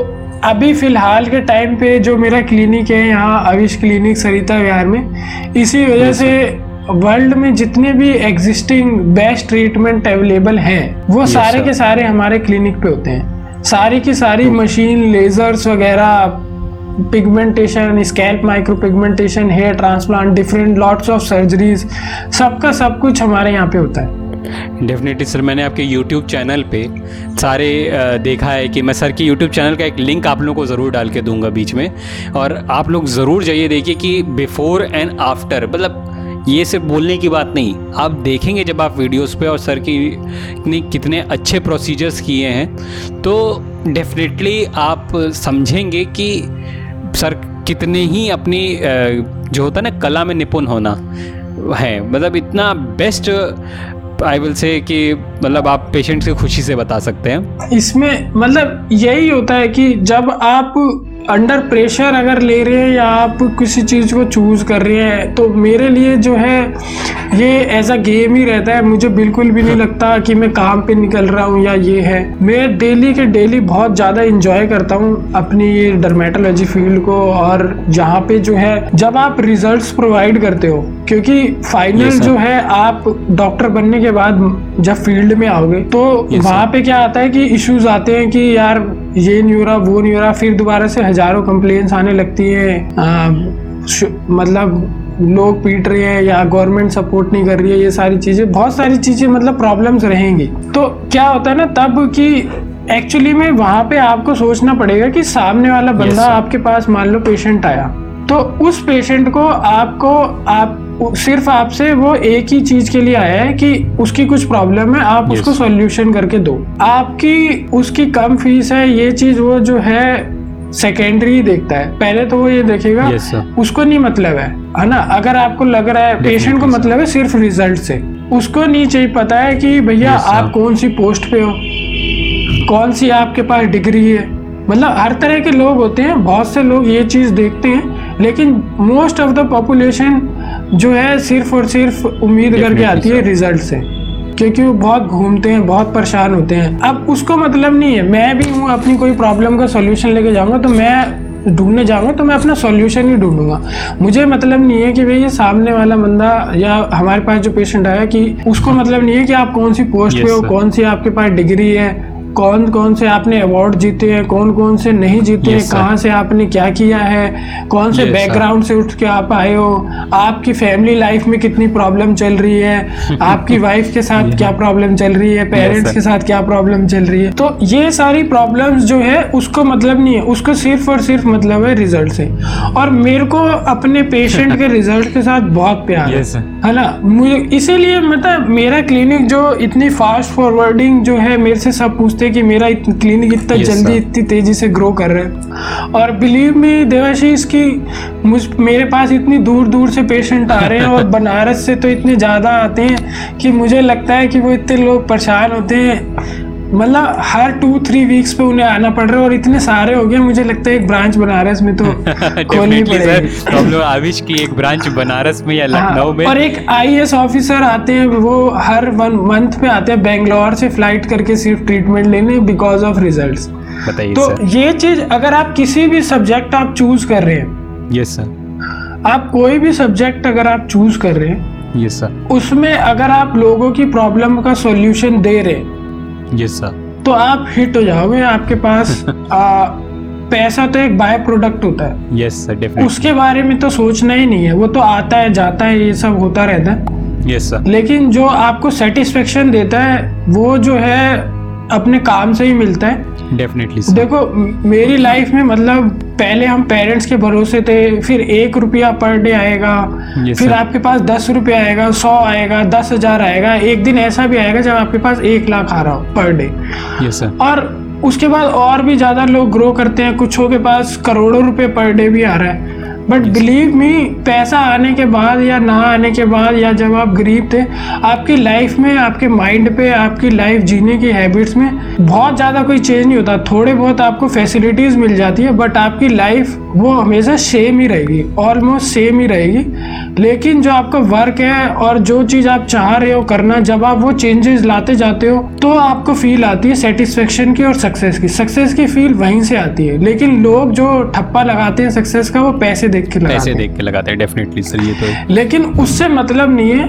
अभी फ़िलहाल के टाइम पे जो मेरा क्लिनिक है यहाँ अविश क्लिनिक सरिता विहार में, इसी वजह से वर्ल्ड में जितने भी एग्जिस्टिंग बेस्ट ट्रीटमेंट अवेलेबल हैं वो सारे के सारे हमारे क्लिनिक पे होते हैं। सारी की सारी मशीन, लेजर्स वगैरह, pigmentation, scalp micro pigmentation, hair transplant, different lots of surgeries, सबका सब कुछ हमारे यहाँ पे होता है। डेफिनेटली सर, मैंने आपके यूट्यूब चैनल पे सारे देखा है कि मैं सर की यूट्यूब चैनल का एक लिंक आप लोगों को ज़रूर डाल के दूंगा बीच में, और आप लोग ज़रूर जाइए देखिए कि बिफोर एंड आफ्टर, मतलब ये सिर्फ बोलने की बात नहीं, आप देखेंगे जब आप वीडियोस पे और सर की इतने कितने अच्छे प्रोसीजर्स किए हैं तो डेफिनेटली आप समझेंगे कि सर कितने ही अपनी जो होता है ना कला में निपुण होना है, मतलब इतना बेस्ट आई विल से कि मतलब आप पेशेंट से खुशी से बता सकते हैं। इसमें मतलब यही होता है कि जब आप अंडर प्रेशर अगर ले रहे हैं या आप किसी चीज़ को चूज़ कर रहे हैं तो मेरे लिए जो है ये एज अ गेम ही रहता है, मुझे बिल्कुल भी नहीं लगता कि मैं काम पे निकल रहा हूँ या ये है। मैं डेली के डेली बहुत ज़्यादा इंजॉय करता हूँ अपनी ये डर्मेटोलॉजी फील्ड को, और जहाँ पे जो है जब आप रिजल्ट्स प्रोवाइड करते हो, क्योंकि फाइनल जो है आप डॉक्टर बनने के बाद जब फील्ड में आओगे तो वहाँ पे क्या आता है कि इश्यूज़ आते हैं कि यार ये नहीं हो रहा वो नहीं हो रहा, फिर दोबारा से हजारों कंप्लेंट्स आने लगती हैं, मतलब लोग पीट रहे हैं या गवर्नमेंट सपोर्ट नहीं कर रही है, ये सारी चीज़ें, बहुत सारी चीज़ें मतलब प्रॉब्लम्स रहेंगी। तो क्या होता है ना तब कि एक्चुअली में वहाँ पे आपको सोचना पड़ेगा कि सामने वाला बंदा आपके पास, मान लो पेशेंट आया, तो उस पेशेंट को आप सिर्फ आपसे वो एक ही चीज़ के लिए आया है कि उसकी कुछ प्रॉब्लम है, आप उसको सॉल्यूशन करके दो। आपकी उसकी कम फीस है ये चीज़ वो जो है सेकेंडरी देखता है, पहले तो वो ये देखेगा, उसको नहीं मतलब है ना। अगर आपको लग रहा है पेशेंट को मतलब है सिर्फ रिजल्ट से, उसको नहीं चाहिए पता है कि भैया आप कौन सी पोस्ट पे हो, कौन सी आपके पास डिग्री है, मतलब हर तरह के लोग होते हैं, बहुत से लोग ये चीज़ देखते हैं, लेकिन मोस्ट ऑफ द पॉपुलेशन जो है सिर्फ और सिर्फ उम्मीद करके आती है रिजल्ट से, क्योंकि वो बहुत घूमते हैं, बहुत परेशान होते हैं। अब उसको मतलब नहीं है, मैं भी हूँ, अपनी कोई प्रॉब्लम का सॉल्यूशन लेके जाऊँगा तो मैं ढूंढने जाऊँगा तो मैं अपना सॉल्यूशन ही ढूंढूंगा, मुझे मतलब नहीं है कि भाई ये सामने वाला बंदा या हमारे पास जो पेशेंट आया कि उसको मतलब नहीं है कि आप कौन सी पोस्ट पे हो, कौन सी आपके पास डिग्री है, कौन कौन से आपने अवार्ड जीते हैं, कौन कौन से नहीं जीते हैं, कहाँ से आपने क्या किया है, कौन से बैकग्राउंड से उठ के आप आए हो, आपकी फैमिली लाइफ में कितनी प्रॉब्लम चल रही है, आपकी वाइफ के साथ क्या प्रॉब्लम चल रही है, पेरेंट्स के साथ क्या प्रॉब्लम चल रही है। तो ये सारी प्रॉब्लम्स जो है उसको मतलब नहीं है, उसको सिर्फ और सिर्फ मतलब है रिजल्ट से। और मेरे को अपने पेशेंट के रिजल्ट के साथ बहुत प्यार है ना, मुझे इसीलिए मतलब मेरा क्लिनिक जो इतनी फास्ट फॉरवर्डिंग जो है, मेरे से सब पूछते कि मेरा क्लिनिक इतना जल्दी इतनी तेजी से ग्रो कर रहा है, और बिलीव मी देवाशीष की मेरे पास इतनी दूर दूर से पेशेंट आ रहे हैं और बनारस से तो इतने ज़्यादा आते हैं कि मुझे लगता है कि वो इतने लोग परेशान होते हैं, मतलब हर 2-3 वीक्स पे उन्हें आना पड़ रहा है, और इतने सारे हो गए, मुझे लगता है एक ब्रांच बनारस में तो खोलनी पड़ेगी। हम लोग आविश की एक ब्रांच बनारस में या लखनऊ में, और एक आईएएस ऑफिसर आते हैं वो हर 1 मंथ पे आते हैं बेंगलोर से फ्लाइट करके सिर्फ ट्रीटमेंट लेने बिकॉज ऑफ रिजल्ट्स। तो ये चीज अगर आप किसी भी सब्जेक्ट आप चूज कर रहे हैं, यस सर, आप कोई भी सब्जेक्ट अगर आप चूज कर रहे हैं yes, sir. उसमें अगर आप लोगों की प्रॉब्लम का सॉल्यूशन दे रहे हैं yes, sir. तो आप हिट हो जाओगे। आपके पास पैसा तो एक बाय प्रोडक्ट होता है yes, sir, definitely. उसके बारे में तो सोचना ही नहीं है, वो तो आता है जाता है, ये सब होता रहता है yes, sir. लेकिन जो आपको सेटिस्फेक्शन देता है वो जो है अपने काम से ही मिलता है डेफिनेटली। देखो मेरी लाइफ में मतलब पहले हम पेरेंट्स के भरोसे थे, फिर 1 रुपया पर डे आएगा yes, फिर sir. आपके पास 10 रुपया आएगा, 100 आएगा, 10,000 आएगा, एक दिन ऐसा भी आएगा जब आपके पास 1 लाख आ रहा हो पर डे yes, sir. और उसके बाद और भी ज्यादा लोग ग्रो करते हैं, कुछों के पास करोड़ों रुपए पर डे भी आ रहा है। बट बिलीव मी, पैसा आने के बाद या ना आने के बाद या जब आप गरीब थे, आपकी लाइफ में, आपके माइंड पे, आपकी लाइफ जीने की हैबिट्स में बहुत ज़्यादा कोई चेंज नहीं होता। थोड़े बहुत आपको फैसिलिटीज़ मिल जाती है बट आपकी लाइफ वो हमेशा सेम ही रहेगी, ऑलमोस्ट सेम ही रहेगी। लेकिन जो आपका वर्क है और जो चीज़ आप चाह रहे हो करना, जब आप वो चेंजेस लाते जाते हो तो आपको फील आती है सेटिस्फेक्शन की और सक्सेस की। सक्सेस की फील वहीं से आती है, लेकिन लोग जो ठप्पा लगाते हैं सक्सेस का वो पैसे देख के लगाते हैं डेफिनेटली सर। ये तो लेकिन उससे मतलब नहीं है,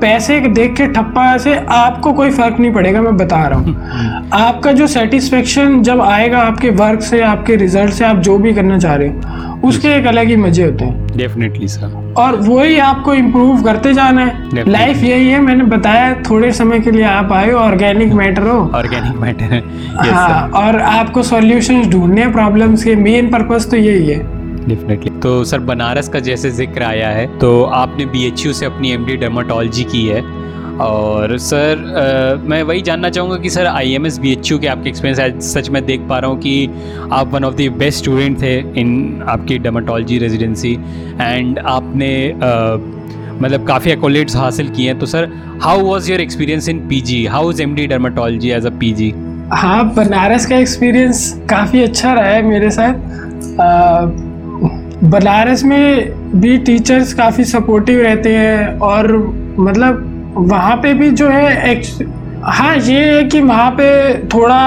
पैसे देख के ठप्पा से आपको कोई फर्क नहीं पड़ेगा, मैं बता रहा हूँ। आपका जो सेटिस्फेक्शन जब आएगा आपके वर्क से, आपके रिजल्ट से, आप जो भी करना चाह रहे हो, उसके एक अलग ही मजे होते हैं डेफिनेटली सर। और वही आपको इम्प्रूव करते जाना है, लाइफ यही है। मैंने बताया थोड़े समय के लिए आप आए हो, ऑर्गेनिक मैटर हो, ऑर्गेनिक मैटर हाँ, और आपको सॉल्यूशंस ढूंढने हैं प्रॉब्लम्स के, मेन पर्पस तो यही है डेफिनेटली। तो सर बनारस का जैसे जिक्र आया है तो आपने BHU से अपनी MD डर्माटोलॉजी की है, और सर मैं वही जानना चाहूँगा कि सर IIMS BHU के आपके एक्सपीरियंस, सच में देख पा रहा हूँ कि आप one of the best student थे इन आपकी डर्माटोलॉजी रेजिडेंसी, एंड आपने मतलब काफ़ी एक्ोलेट्स हासिल किए हैं। तो sir how was your experience in PG, how is MD डर्माटोलॉजी as a PG? हाँ, बनारस का एक्सपीरियंस काफ़ी अच्छा रहा है मेरे साथ। बनारस में भी टीचर्स काफ़ी सपोर्टिव रहते हैं और मतलब वहाँ पे भी जो है हाँ ये है कि वहाँ पे थोड़ा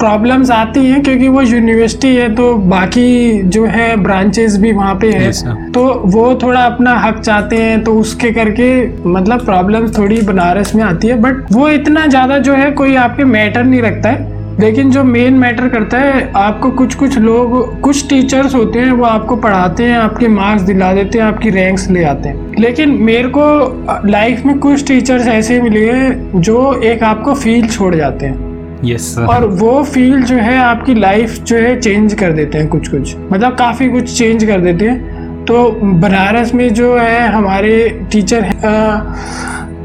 प्रॉब्लम्स आती हैं क्योंकि वो यूनिवर्सिटी है तो बाकी जो है ब्रांचेस भी वहाँ पे हैं तो वो थोड़ा अपना हक चाहते हैं, तो उसके करके मतलब प्रॉब्लम थोड़ी बनारस में आती है। बट वो इतना ज़्यादा जो है कोई आपके मैटर नहीं रखता है, लेकिन जो मेन मैटर करता है आपको कुछ लोग, कुछ टीचर्स होते हैं वो आपको पढ़ाते हैं, आपके मार्क्स दिला देते हैं, आपकी रैंक्स ले आते हैं। लेकिन मेरे को लाइफ में कुछ टीचर्स ऐसे मिले हैं जो एक आपको फील छोड़ जाते हैं Yes, sir. और वो फील जो है आपकी लाइफ जो है चेंज कर देते हैं, कुछ मतलब काफ़ी कुछ चेंज कर देते हैं। तो बनारस में जो है हमारे टीचर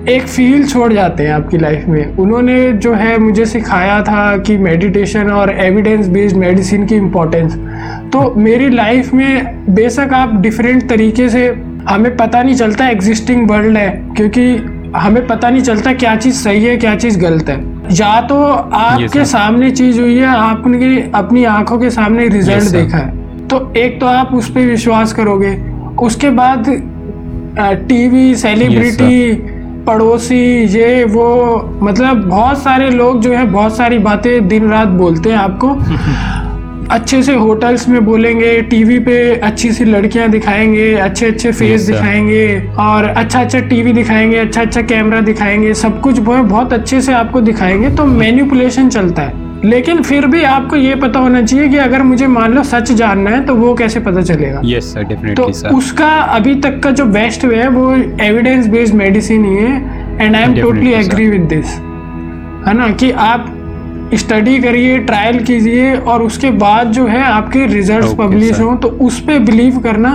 एक फील छोड़ जाते हैं आपकी लाइफ में। उन्होंने जो है मुझे सिखाया था कि मेडिटेशन और एविडेंस बेस्ड मेडिसिन की इम्पोर्टेंस, तो मेरी लाइफ में बेशक आप डिफरेंट तरीके से, हमें पता नहीं चलता एग्जिस्टिंग वर्ल्ड है क्योंकि हमें पता नहीं चलता क्या चीज़ सही है क्या चीज़ गलत है, या तो आपके सामने चीज़ हुई है, आपने अपनी आँखों के सामने रिजल्ट देखा है, तो एक तो आप उस पर विश्वास करोगे, उसके बाद टीवी, सेलिब्रिटी, पड़ोसी, ये वो, मतलब बहुत सारे लोग जो है बहुत सारी बातें दिन रात बोलते हैं आपको। अच्छे से होटल्स में बोलेंगे, टीवी पे अच्छी सी लड़कियां दिखाएंगे, अच्छे अच्छे फेस दिखाएंगे और अच्छा अच्छा टीवी दिखाएंगे, अच्छा अच्छा कैमरा दिखाएंगे, सब कुछ वो बहुत अच्छे से आपको दिखाएंगे, तो मैनिपुलेशन चलता है। लेकिन फिर भी आपको ये पता होना चाहिए कि अगर मुझे मान लो सच जानना है तो वो कैसे पता चलेगा yes, sir, definitely, sir. तो उसका अभी तक का जो बेस्ट वे है वो एविडेंस बेस्ड मेडिसिन ही है, and I am totally agree with this, है ना, कि आप स्टडी करिए, ट्रायल कीजिए और उसके बाद जो है आपके रिजल्ट्स पब्लिश हों तो उस पर बिलीव करना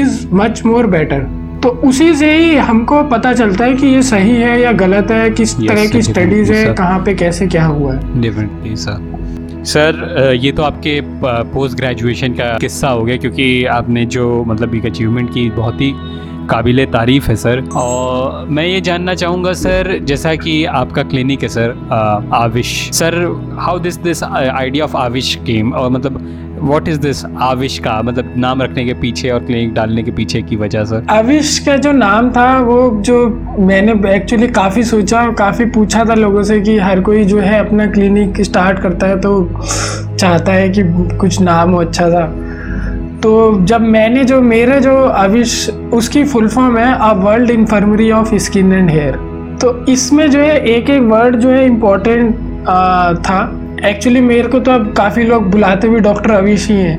इज मच मोर बेटर। तो उसी से ही हमको पता चलता है कि ये सही है या गलत है, किस तरह की स्टडीज है, कहाँ पे कैसे क्या हुआ है डेफिनेटली सर। सर ये तो आपके पोस्ट ग्रेजुएशन का किस्सा हो गया क्योंकि आपने जो मतलब एक अचीवमेंट की बहुत ही काबिले तारीफ़ है सर। और मैं ये जानना चाहूँगा सर, जैसा कि आपका क्लिनिक है sir आविश, sir how this idea of आविश came, और मतलब What is this आविश का मतलब नाम रखने के पीछे और क्लिनिक डालने के पीछे की वजह सर? आविश का जो नाम था वो जो मैंने एक्चुअली काफ़ी सोचा और काफ़ी पूछा था लोगों से कि हर कोई जो है अपना क्लिनिक स्टार्ट करता है तो चाहता है कि कुछ नाम हो अच्छा सा, तो जब मैंने जो मेरे जो अविश उसकी फुल फॉर्म है a world infirmary of skin and hair, तो इसमें जो है एक एक वर्ड जो है इम्पोर्टेंट था। एक्चुअली मेरे को तो अब काफ़ी लोग बुलाते भी डॉक्टर अविश ही हैं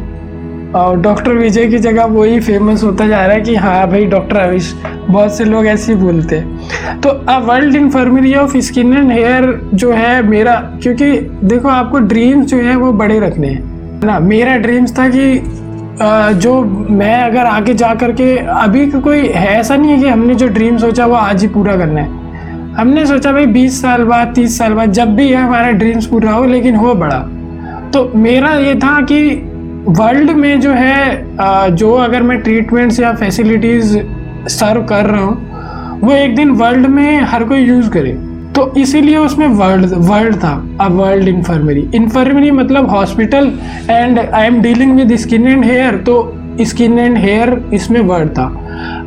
और डॉक्टर विजय की जगह वही फेमस होता जा रहा है कि हाँ भाई डॉक्टर अविश, बहुत से लोग ऐसे ही बोलते हैं। तो a world infirmary of skin and hair जो है मेरा, क्योंकि देखो आपको ड्रीम्स जो है वो बड़े रखने हैं ना, मेरा ड्रीम्स था कि जो मैं अगर आगे जा करके, अभी कोई है ऐसा नहीं है कि हमने जो ड्रीम सोचा वो आज ही पूरा करना है। हमने सोचा भाई 20 साल बाद 30 साल बाद जब भी है हमारा ड्रीम्स पूरा हो, लेकिन हो बड़ा। तो मेरा ये था कि वर्ल्ड में जो है जो अगर मैं ट्रीटमेंट्स या फैसिलिटीज़ सर्व कर रहा हूँ वो एक दिन वर्ल्ड में हर कोई यूज़ करे, तो इसीलिए उसमें वर्ल्ड था। अब वर्ल्ड इन्फर्मरी मतलब hospital and I am dealing with skin and hair, तो स्किन एंड हेयर इसमें वर्ड था।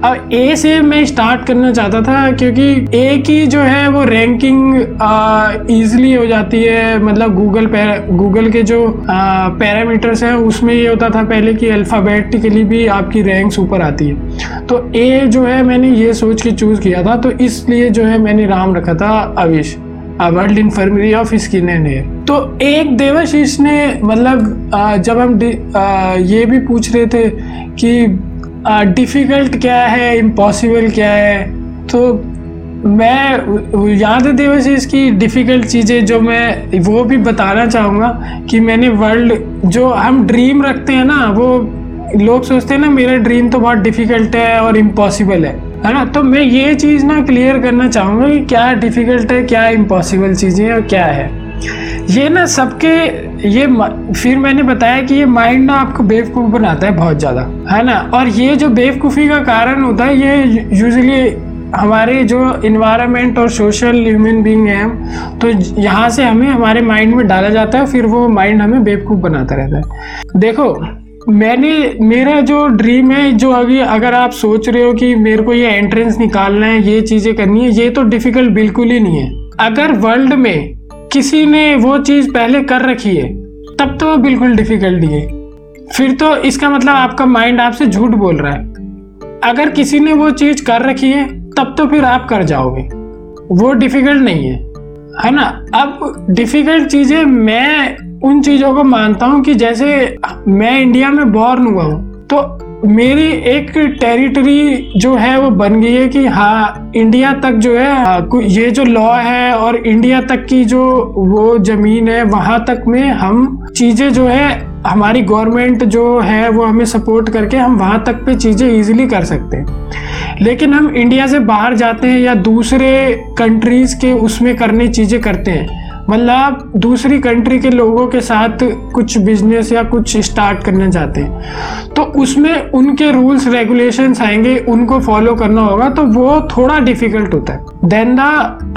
अब ए से मैं स्टार्ट करना चाहता था क्योंकि ए की जो है वो रैंकिंग ईजिली हो जाती है, मतलब गूगल के जो पैरामीटर्स हैं उसमें ये होता था पहले कि अल्फ़ाबेटिकली भी आपकी रैंक्स ऊपर आती है। तो ए जो है मैंने ये सोच के चूज़ किया था, तो इसलिए जो है मैंने नाम रखा था अविश, world infirmary of skin and hair. तो एक देवाशीष ने मतलब जब हम ये भी पूछ रहे थे कि डिफ़िकल्ट क्या है, इम्पॉसिबल क्या है, तो मैं याद है देवाशीष की डिफ़िकल्ट चीज़ें जो मैं वो भी बताना चाहूँगा कि मैंने वर्ल्ड जो हम ड्रीम रखते हैं ना, वो लोग सोचते हैं ना मेरा ड्रीम तो बहुत डिफ़िकल्ट है और इम्पॉसिबल है ना, तो मैं ये चीज़ ना क्लियर करना चाहूँगा कि क्या डिफ़िकल्ट है, क्या इम्पॉसिबल चीज़ें और क्या है ये ना सबके ये। फिर मैंने बताया कि ये माइंड ना आपको बेवकूफ़ बनाता है बहुत ज़्यादा, है ना, और ये जो बेवकूफ़ी का कारण होता है ये यूजुअली हमारे जो इन्वायरमेंट और सोशल ह्यूमन बीइंग हैं, तो यहाँ से हमें हमारे माइंड में डाला जाता है, फिर वो माइंड हमें बेवकूफ़ बनाता रहता है। देखो मेरा जो ड्रीम है, जो अभी अगर आप सोच रहे हो कि मेरे को ये एंट्रेंस निकालना है, ये चीज़ें करनी है, ये तो डिफ़िकल्ट बिल्कुल ही नहीं है। अगर वर्ल्ड में किसी ने वो चीज़ पहले कर रखी है तब तो वो बिल्कुल डिफ़िकल्ट नहीं है, फिर तो इसका मतलब आपका माइंड आपसे झूठ बोल रहा है। अगर किसी ने वो चीज़ कर रखी है तब तो फिर आप कर जाओगे, वो डिफ़िकल्ट नहीं है, है ना। अब डिफ़िकल्ट चीज़ें मैं उन चीज़ों को मानता हूँ कि जैसे मैं इंडिया में बॉर्न हुआ हूँ, तो मेरी एक टेरिटरी जो है वो बन गई है कि हाँ इंडिया तक जो है ये जो लॉ है और इंडिया तक की जो वो ज़मीन है वहाँ तक में हम चीज़ें जो है हमारी गवर्नमेंट जो है वो हमें सपोर्ट करके हम वहाँ तक पे चीज़ें इजीली कर सकते हैं। लेकिन हम इंडिया से बाहर जाते हैं या दूसरे कंट्रीज़ के उसमें करने चीज़ें करते हैं, मतलब आप दूसरी कंट्री के लोगों के साथ कुछ बिजनेस या कुछ स्टार्ट करना चाहते हैं, तो उसमें उनके रूल्स रेगुलेशंस आएंगे, उनको फॉलो करना होगा, तो वो थोड़ा डिफ़िकल्ट होता है देन द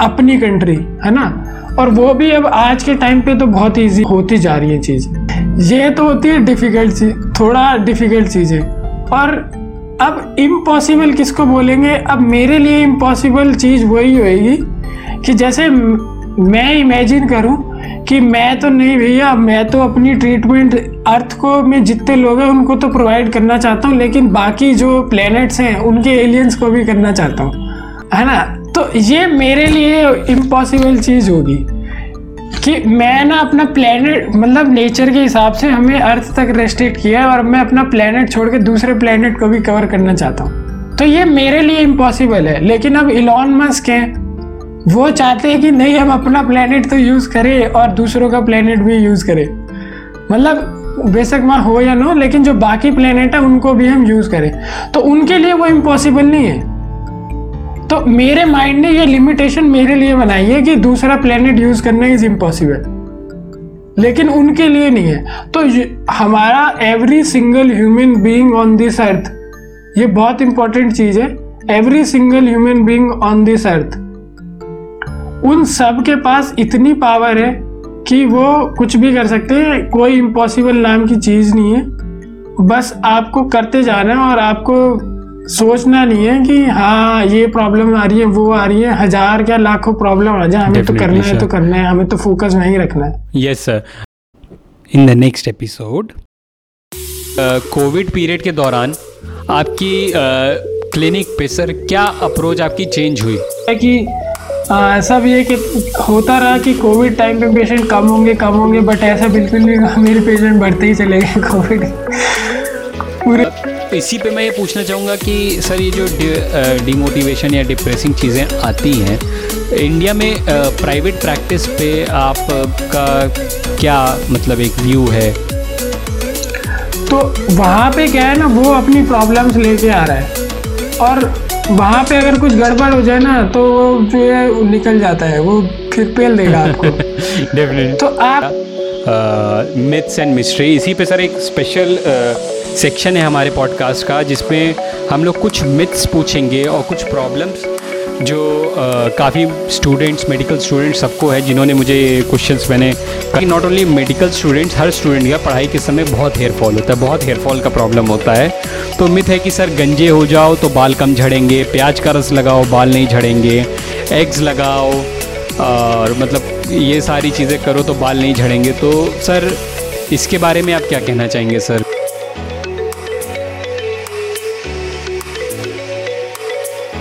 अपनी कंट्री, है ना। और वो भी अब आज के टाइम पे तो बहुत ईजी होती जा रही है चीज़ें। ये तो होती है डिफ़िकल्ट चीज़, थोड़ा डिफ़िकल्ट चीज़ें। और अब इम्पॉसिबल किसको बोलेंगे? अब मेरे लिए इम्पॉसिबल चीज़ वही होएगी कि जैसे मैं इमेजिन करूं कि मैं तो नहीं भैया, मैं तो अपनी ट्रीटमेंट अर्थ को में जितने लोग हैं उनको तो प्रोवाइड करना चाहता हूं, लेकिन बाकी जो प्लैनेट्स हैं उनके एलियंस को भी करना चाहता हूं, है ना। तो ये मेरे लिए इम्पॉसिबल चीज़ होगी कि मैं ना अपना प्लैनेट, मतलब नेचर के हिसाब से हमें अर्थ तक रेस्ट्रिक्ट किया है और मैं अपना प्लैनेट छोड़ के दूसरे प्लैनेट को भी कवर करना चाहता हूँ, तो ये मेरे लिए इम्पॉसिबल है। लेकिन अब इलॉन मस्क हैं, वो चाहते हैं कि नहीं हम अपना प्लेनेट तो यूज़ करें और दूसरों का प्लेनेट भी यूज़ करें, मतलब बेशक वहाँ हो या ना, लेकिन जो बाकी प्लेनेट है उनको भी हम यूज़ करें, तो उनके लिए वो इम्पॉसिबल नहीं है। तो मेरे माइंड ने ये लिमिटेशन मेरे लिए बनाई है कि दूसरा प्लेनेट यूज़ करना इज़ इम्पॉसिबल, लेकिन उनके लिए नहीं है। तो हमारा every single human being on this earth, ये बहुत इंपॉर्टेंट चीज़ है, every single human being on this earth, उन सब के पास इतनी पावर है कि वो कुछ भी कर सकते हैं, कोई इम्पॉसिबल नाम की चीज़ नहीं है। बस आपको करते जाना है और आपको सोचना नहीं है कि हाँ ये प्रॉब्लम आ रही है, वो आ रही है, हज़ार क्या लाखों प्रॉब्लम आ जाए, हमें तो करना है तो करना है, हमें तो फोकस नहीं रखना है। Yes sir, in the next episode. Covid period के दौरान आपकी क्लिनिक पे सर क्या अप्रोच आपकी चेंज हुई? कि ऐसा भी है कि होता रहा कि कोविड टाइम पे पेशेंट कम होंगे बट ऐसा बिल्कुल नहीं, मेरे पेशेंट बढ़ते ही चले गए कोविड पूरे। इसी पे मैं ये पूछना चाहूँगा कि सर ये जो डिमोटिवेशन या डिप्रेसिंग चीज़ें आती हैं इंडिया में प्राइवेट प्रैक्टिस पे आपका क्या मतलब एक व्यू है? तो वहाँ पे क्या है ना, वो अपनी प्रॉब्लम्स लेके आ रहा है और वहाँ पे अगर कुछ गड़बड़ हो जाए ना तो वो जो है निकल जाता है, वो फिर पेल देगा आपको डेफिनेटली। तो आप मिथ्स एंड मिस्ट्री, इसी पे सर एक स्पेशल सेक्शन है हमारे पॉडकास्ट का जिसमें हम लोग कुछ मिथ्स पूछेंगे और कुछ प्रॉब्लम्स जो काफ़ी स्टूडेंट्स, मेडिकल स्टूडेंट्स सबको है, जिन्होंने मुझे क्वेश्चंस मैंने कि नॉट ओनली मेडिकल स्टूडेंट्स, हर स्टूडेंट का पढ़ाई के समय बहुत हेयरफॉल होता है, बहुत हेयरफॉल का प्रॉब्लम होता है। तो मिथ है कि सर गंजे हो जाओ तो बाल कम झड़ेंगे, प्याज का रस लगाओ बाल नहीं झड़ेंगे, एग्स लगाओ और मतलब ये सारी चीज़ें करो तो बाल नहीं झड़ेंगे। तो सर इसके बारे में आप क्या कहना चाहेंगे सर?